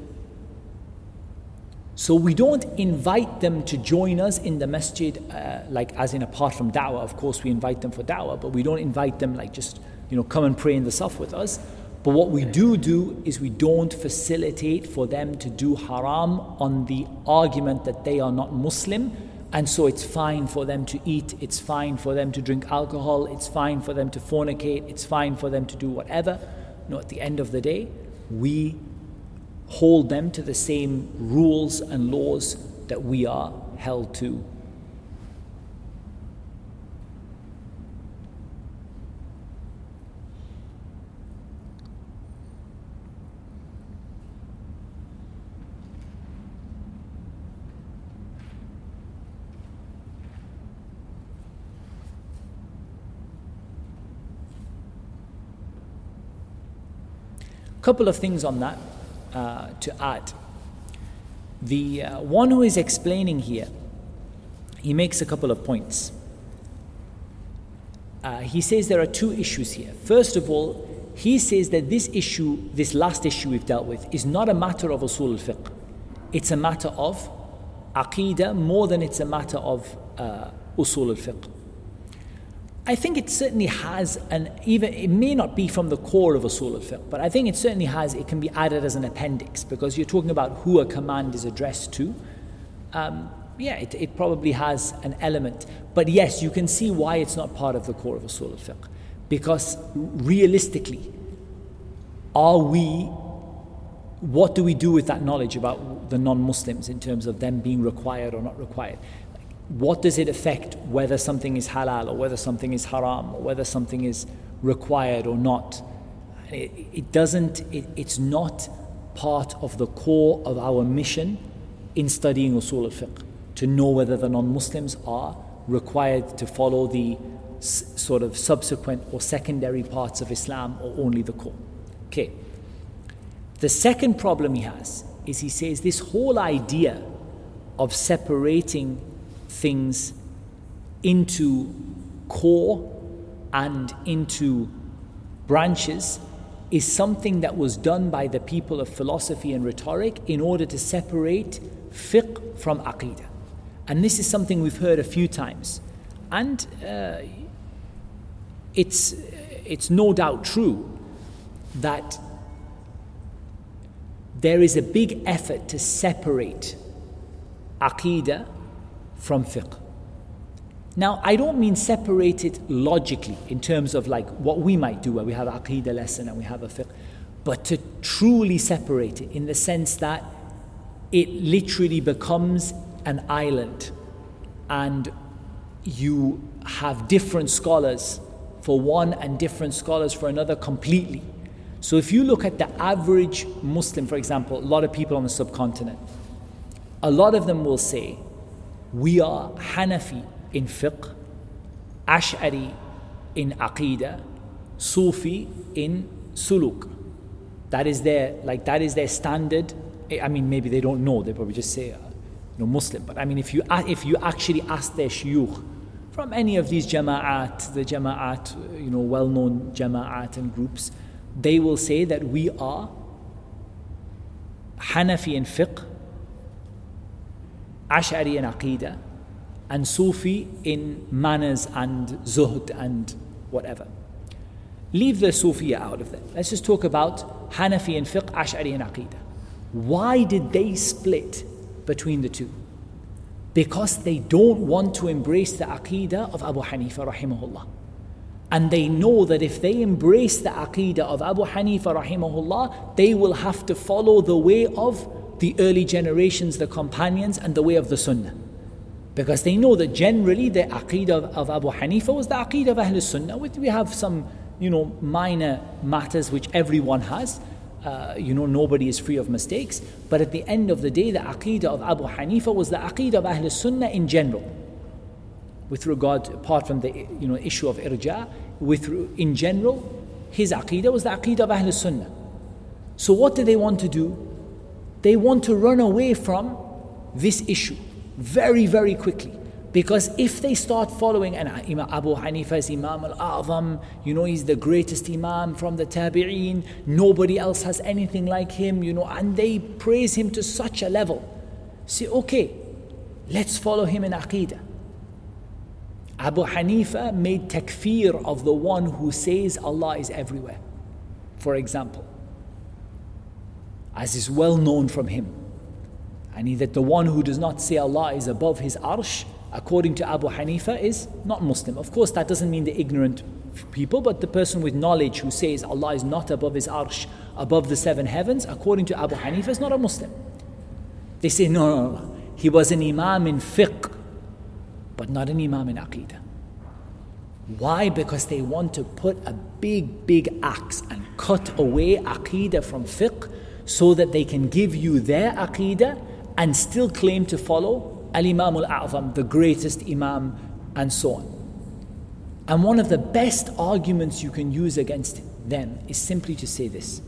So we don't invite them to join us in the masjid, like as in apart from da'wah. Of course we invite them for da'wah, but we don't invite them like just, you know, come and pray in the saf with us. But what we do is we don't facilitate for them to do haram on the argument that they are not Muslim, and so it's fine for them to eat, it's fine for them to drink alcohol, it's fine for them to fornicate, it's fine for them to do whatever. No, at the end of the day, we hold them to the same rules and laws that we are held to. Couple of things on that to add. The one who is explaining here, he makes a couple of points. He says there are two issues here. First of all, he says that this issue, this last issue we've dealt with, is not a matter of usul al-fiqh. It's a matter of aqeedah more than it's a matter of usul al-fiqh. I think it certainly has it may not be from the core of Usul al-Fiqh, but I think it certainly has, it can be added as an appendix, because you're talking about who a command is addressed to. It probably has an element. But yes, you can see why it's not part of the core of Usul al-Fiqh, because realistically, what do we do with that knowledge about the non-Muslims in terms of them being required or not required? What does it affect whether something is halal or whether something is haram or whether something is required or not? It's not part of the core of our mission in studying Uṣūl al-fiqh, to know whether the non-Muslims are required to follow the sort of subsequent or secondary parts of Islam or only the core. Okay. The second problem he has is, he says, this whole idea of separating things into core and into branches is something that was done by the people of philosophy and rhetoric in order to separate fiqh from aqeedah. And this is something we've heard a few times. And it's no doubt true that there is a big effort to separate aqeedah from fiqh. Now, I don't mean separate it logically in terms of like what we might do where we have aqeedah lesson and we have a fiqh, but to truly separate it in the sense that it literally becomes an island and you have different scholars for one and different scholars for another completely. So if you look at the average Muslim, for example, a lot of people on the subcontinent, a lot of them will say, we are Hanafi in fiqh, Ash'ari in aqeedah, Sufi in suluk. That is their standard. I mean, maybe they don't know. They probably just say, Muslim. But I mean, if you actually ask their shiuch from any of these jama'at, the jama'at, well-known jama'at and groups, they will say that we are Hanafi in fiqh, Ash'ari in aqeedah, and Sufi in manners and zuhd and whatever. Leave the Sufiya out of that. Let's just talk about Hanafi in fiqh, Ash'ari in aqeedah. Why did they split between the two? Because they don't want to embrace the aqeedah of Abu Hanifa rahimahullah. And they know that if they embrace the aqeedah of Abu Hanifa rahimahullah, they will have to follow the way of the early generations, the companions, and the way of the Sunnah. Because they know that generally the aqeedah of Abu Hanifa was the aqeedah of Ahl al-Sunnah. We have some, minor matters which everyone has. Nobody is free of mistakes. But at the end of the day, the aqeedah of Abu Hanifa was the aqeedah of Ahl al-Sunnah in general. With regard, apart from the issue of irja, in general, his aqeedah was the aqeedah of Ahl al-Sunnah. So what do they want to do? They want to run away from this issue very, very quickly. Because if they start following, and Imam Abu Hanifa is Imam al-A'zam, he's the greatest Imam from the Tabi'een, nobody else has anything like him, and they praise him to such a level. Say, okay, let's follow him in aqeedah. Abu Hanifa made takfir of the one who says Allah is everywhere, for example, as is well known from him. And that the one who does not say Allah is above his arsh, according to Abu Hanifa, is not Muslim. Of course, that doesn't mean the ignorant people, but the person with knowledge who says Allah is not above his arsh, above the seven heavens, according to Abu Hanifa, is not a Muslim. They say, no. He was an imam in fiqh, but not an imam in aqeedah. Why? Because they want to put a big, big axe and cut away aqeedah from fiqh, so that they can give you their aqeedah and still claim to follow Al-Imam Al-A'zam, the greatest Imam, and so on. And one of the best arguments you can use against them is simply to say this,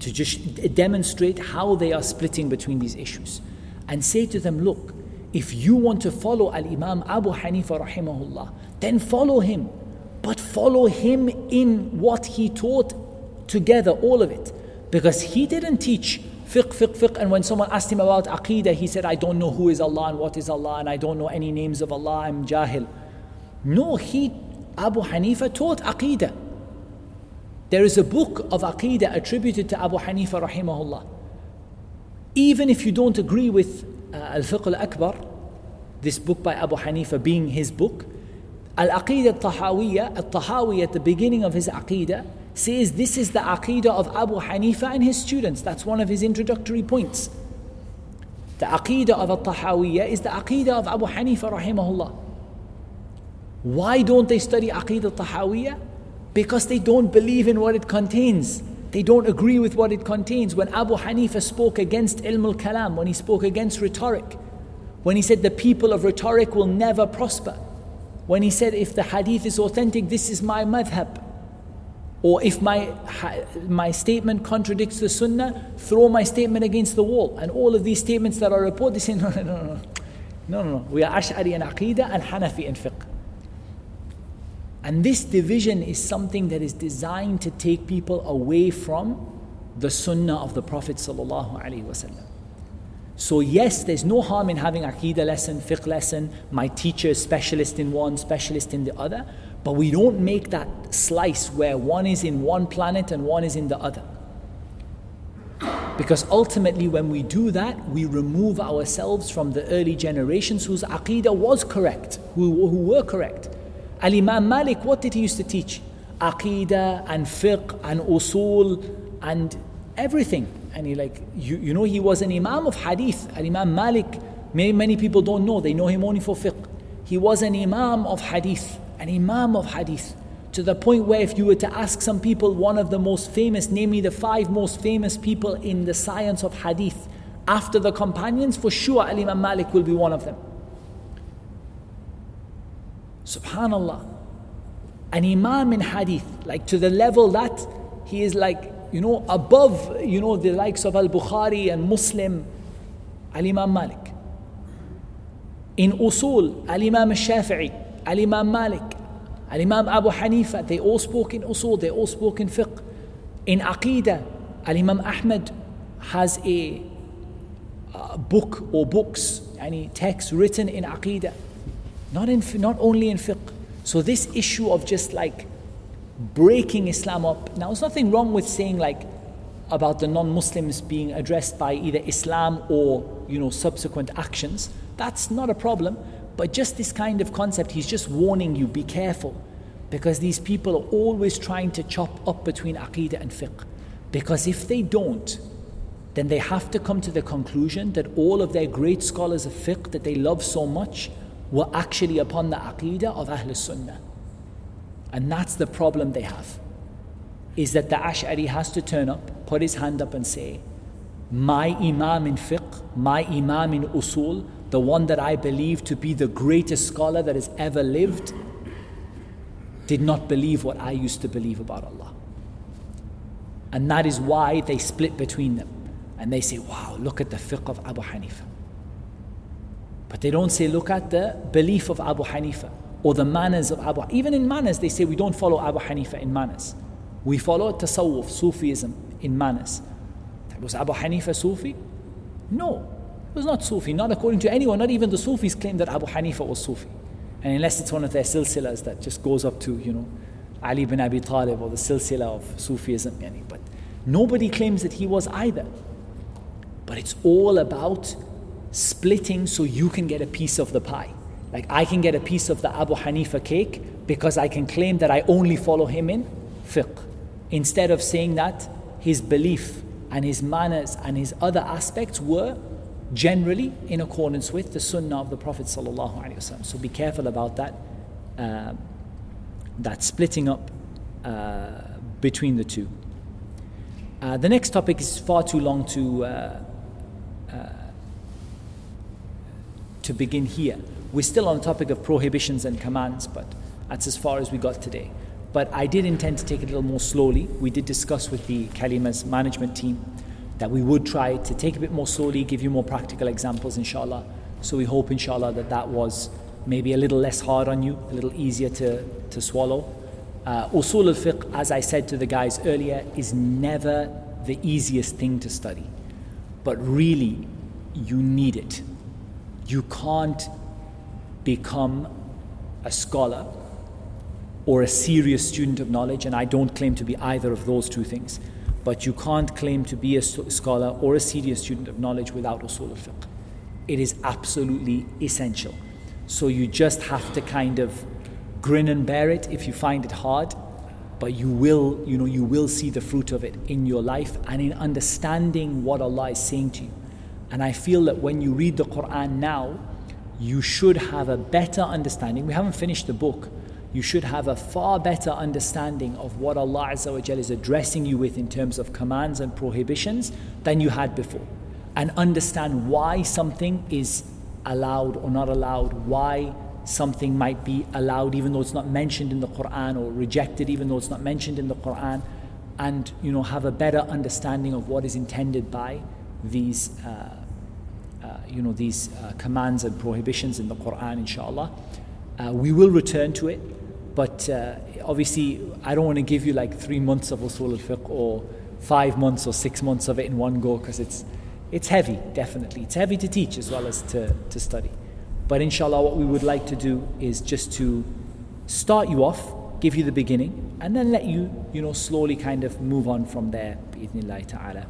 to just demonstrate how they are splitting between these issues. And say to them, look, if you want to follow Al-Imam Abu Hanifa rahimahullah, then follow him. But follow him in what he taught together, all of it. Because he didn't teach fiqh, and when someone asked him about aqeedah, he said, I don't know who is Allah and what is Allah, and I don't know any names of Allah, I'm jahil. No, Abu Hanifa taught aqeedah. There is a book of aqeedah attributed to Abu Hanifa rahimahullah. Even if you don't agree with al-fiqh al-akbar, this book by Abu Hanifa being his book, al-aqeedah al-tahawiyyah, at the beginning of his aqeedah, says this is the aqeedah of Abu Hanifa and his students. That's one of his introductory points. The aqeedah of al-tahawiyyah is the aqeedah of Abu Hanifa rahimahullah. Why don't they study aqeedah al-tahawiyyah? Because they don't believe in what it contains. They don't agree with what it contains. When Abu Hanifa spoke against ilm al-kalam, when he spoke against rhetoric, when he said the people of rhetoric will never prosper, when he said if the hadith is authentic, this is my madhab, or if my statement contradicts the sunnah, throw my statement against the wall. And all of these statements that are reported, they say, no. We are Ash'ari and Aqeedah and Hanafi and Fiqh. And this division is something that is designed to take people away from the sunnah of the Prophet ﷺ. So yes, there's no harm in having Aqeedah lesson, Fiqh lesson, my teacher is specialist in one, specialist in the other, but we don't make that slice where one is in one planet and one is in the other. Because ultimately when we do that, we remove ourselves from the early generations whose Aqeedah was correct, who were correct. Al-Imam Malik, what did he used to teach? Aqeedah and Fiqh and Uṣūl and everything. And you know he was an Imam of Hadith. Al-Imam Malik, many people don't know, they know him only for Fiqh. He was an Imam of Hadith. An Imam of Hadith, to the point where if you were to ask some people, one of the most famous, namely the 5 most famous people in the science of Hadith after the companions, for sure Al-Imam Malik will be one of them. Subhanallah. An Imam in Hadith, to the level that he is above, the likes of Al-Bukhari and Muslim, Al-Imam Malik. In Usul, Al-Imam al-Shafi'i, Al-Imam Malik, Al-Imam Abu Hanifa, they all spoke in Usul, they all spoke in Fiqh. In Aqeedah, Al-Imam Ahmed has a book or books, any text written in Aqeedah, not only in Fiqh. So this issue of just breaking Islam up, now there's nothing wrong with saying about the non-Muslims being addressed by either Islam or subsequent actions, that's not a problem. But just this kind of concept, he's just warning you, be careful. Because these people are always trying to chop up between Aqeedah and Fiqh. Because if they don't, then they have to come to the conclusion that all of their great scholars of Fiqh that they love so much were actually upon the Aqeedah of Ahl al-Sunnah. And that's the problem they have. Is that the Ash'ari has to turn up, put his hand up and say, my Imam in Fiqh, my Imam in Usul, the one that I believe to be the greatest scholar that has ever lived, did not believe what I used to believe about Allah. And that is why they split between them. And they say, wow, look at the fiqh of Abu Hanifa. But they don't say, look at the belief of Abu Hanifa or the manners of Abu Hanifa. Even in manners, they say we don't follow Abu Hanifa in manners. We follow tasawwuf, Sufism in manners. Was Abu Hanifa Sufi? No. It was not Sufi, not according to anyone, not even the Sufis claim that Abu Hanifa was Sufi. And unless it's one of their silsilas that just goes up to, Ali ibn Abi Talib or the silsila of Sufism. But nobody claims that he was either. But it's all about splitting so you can get a piece of the pie. I can get a piece of the Abu Hanifa cake because I can claim that I only follow him in fiqh. Instead of saying that his belief and his manners and his other aspects were generally in accordance with the sunnah of the Prophet ﷺ. So be careful about that, that splitting up between the two. The next topic is far too long to begin here. We're still on the topic of prohibitions and commands, but that's as far as we got today. But I did intend to take it a little more slowly. We did discuss with the Kalima's management team that we would try to take a bit more slowly, give you more practical examples, inshallah. So we hope, inshallah, that was maybe a little less hard on you, a little easier to swallow. Usul al-fiqh, as I said to the guys earlier, is never the easiest thing to study. But really, you need it. You can't become a scholar or a serious student of knowledge, and I don't claim to be either of those two things. But you can't claim to be a scholar or a serious student of knowledge without usul al-fiqh. It is absolutely essential. So you just have to kind of grin and bear it if you find it hard. But you will, you will see the fruit of it in your life and in understanding what Allah is saying to you. And I feel that when you read the Quran now, you should have a better understanding. We haven't finished the book. You should have a far better understanding of what Allah Azza wa Jalla is addressing you with in terms of commands and prohibitions than you had before. And understand why something is allowed or not allowed, why something might be allowed even though it's not mentioned in the Quran, or rejected even though it's not mentioned in the Quran, and have a better understanding of what is intended by these commands and prohibitions in the Quran, inshallah. We will return to it, but obviously I don't want to give you like 3 months of Uṣūl al-fiqh or 5 months or 6 months of it in one go, because it's heavy, definitely. It's heavy to teach as well as to study. But inshallah, what we would like to do is just to start you off, give you the beginning, and then let you, slowly kind of move on from there, bi'idhnillahi ta'ala.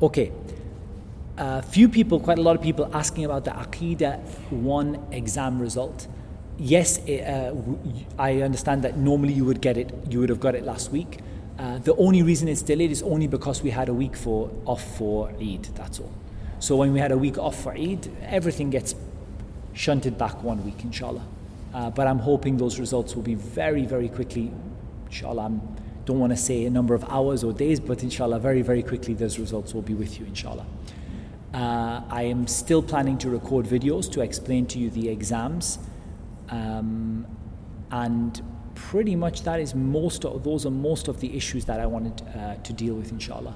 Okay. Quite a lot of people asking about the Aqeedah 1 exam result. Yes, I understand that normally you would have got it last week. The only reason it's delayed is only because we had a week off for Eid, that's all. So when we had a week off for Eid, everything gets shunted back 1 week, inshallah. But I'm hoping those results will be very, very quickly, inshallah. I don't want to say a number of hours or days, but inshallah, very, very quickly those results will be with you, inshallah. I am still planning to record videos to explain to you the exams. And pretty much those are most of the issues that I wanted to deal with, inshallah.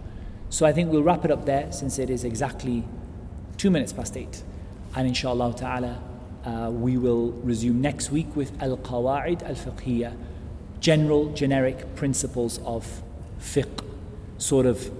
So I think we'll wrap it up there, since it is exactly 2 minutes past 8. And inshallah ta'ala, we will resume next week with al-Qawa'id al-Fiqhiyyah, general, generic principles of fiqh, sort of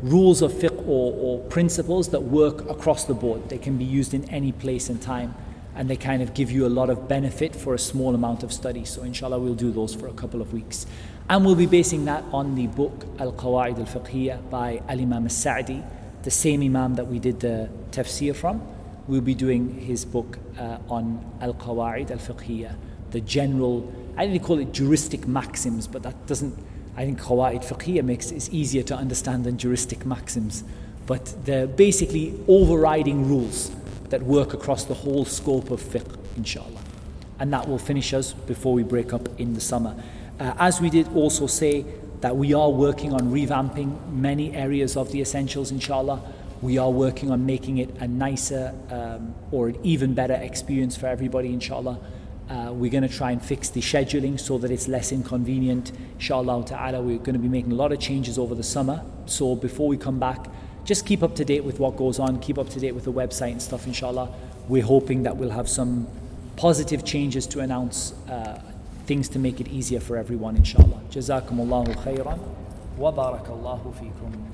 rules of fiqh or principles that work across the board. They can be used in any place and time, and they kind of give you a lot of benefit for a small amount of study. So inshallah, we'll do those for a couple of weeks. And we'll be basing that on the book Al-Qawa'id al-Fiqhiyyah by Al-Imam al-Saadi, the same Imam that we did the tafsir from. We'll be doing his book on Al-Qawa'id al-Fiqhiyyah, the general, I didn't call it juristic maxims, but that doesn't, I think Qawa'id Fiqhiyyah makes it easier to understand than juristic maxims. But they're basically overriding rules that work across the whole scope of fiqh, inshallah. And that will finish us before we break up in the summer. As we did also say that we are working on revamping many areas of the essentials, inshallah. We are working on making it a nicer or an even better experience for everybody, inshallah. We're going to try and fix the scheduling so that it's less inconvenient, inshallah ta'ala. We're going to be making a lot of changes over the summer. So before we come back, just keep up to date with what goes on, keep up to date with the website and stuff, inshallah. We're hoping that we'll have some positive changes to announce, things to make it easier for everyone, inshallah. Jazakumullahu khairan wa barakallahu feekum.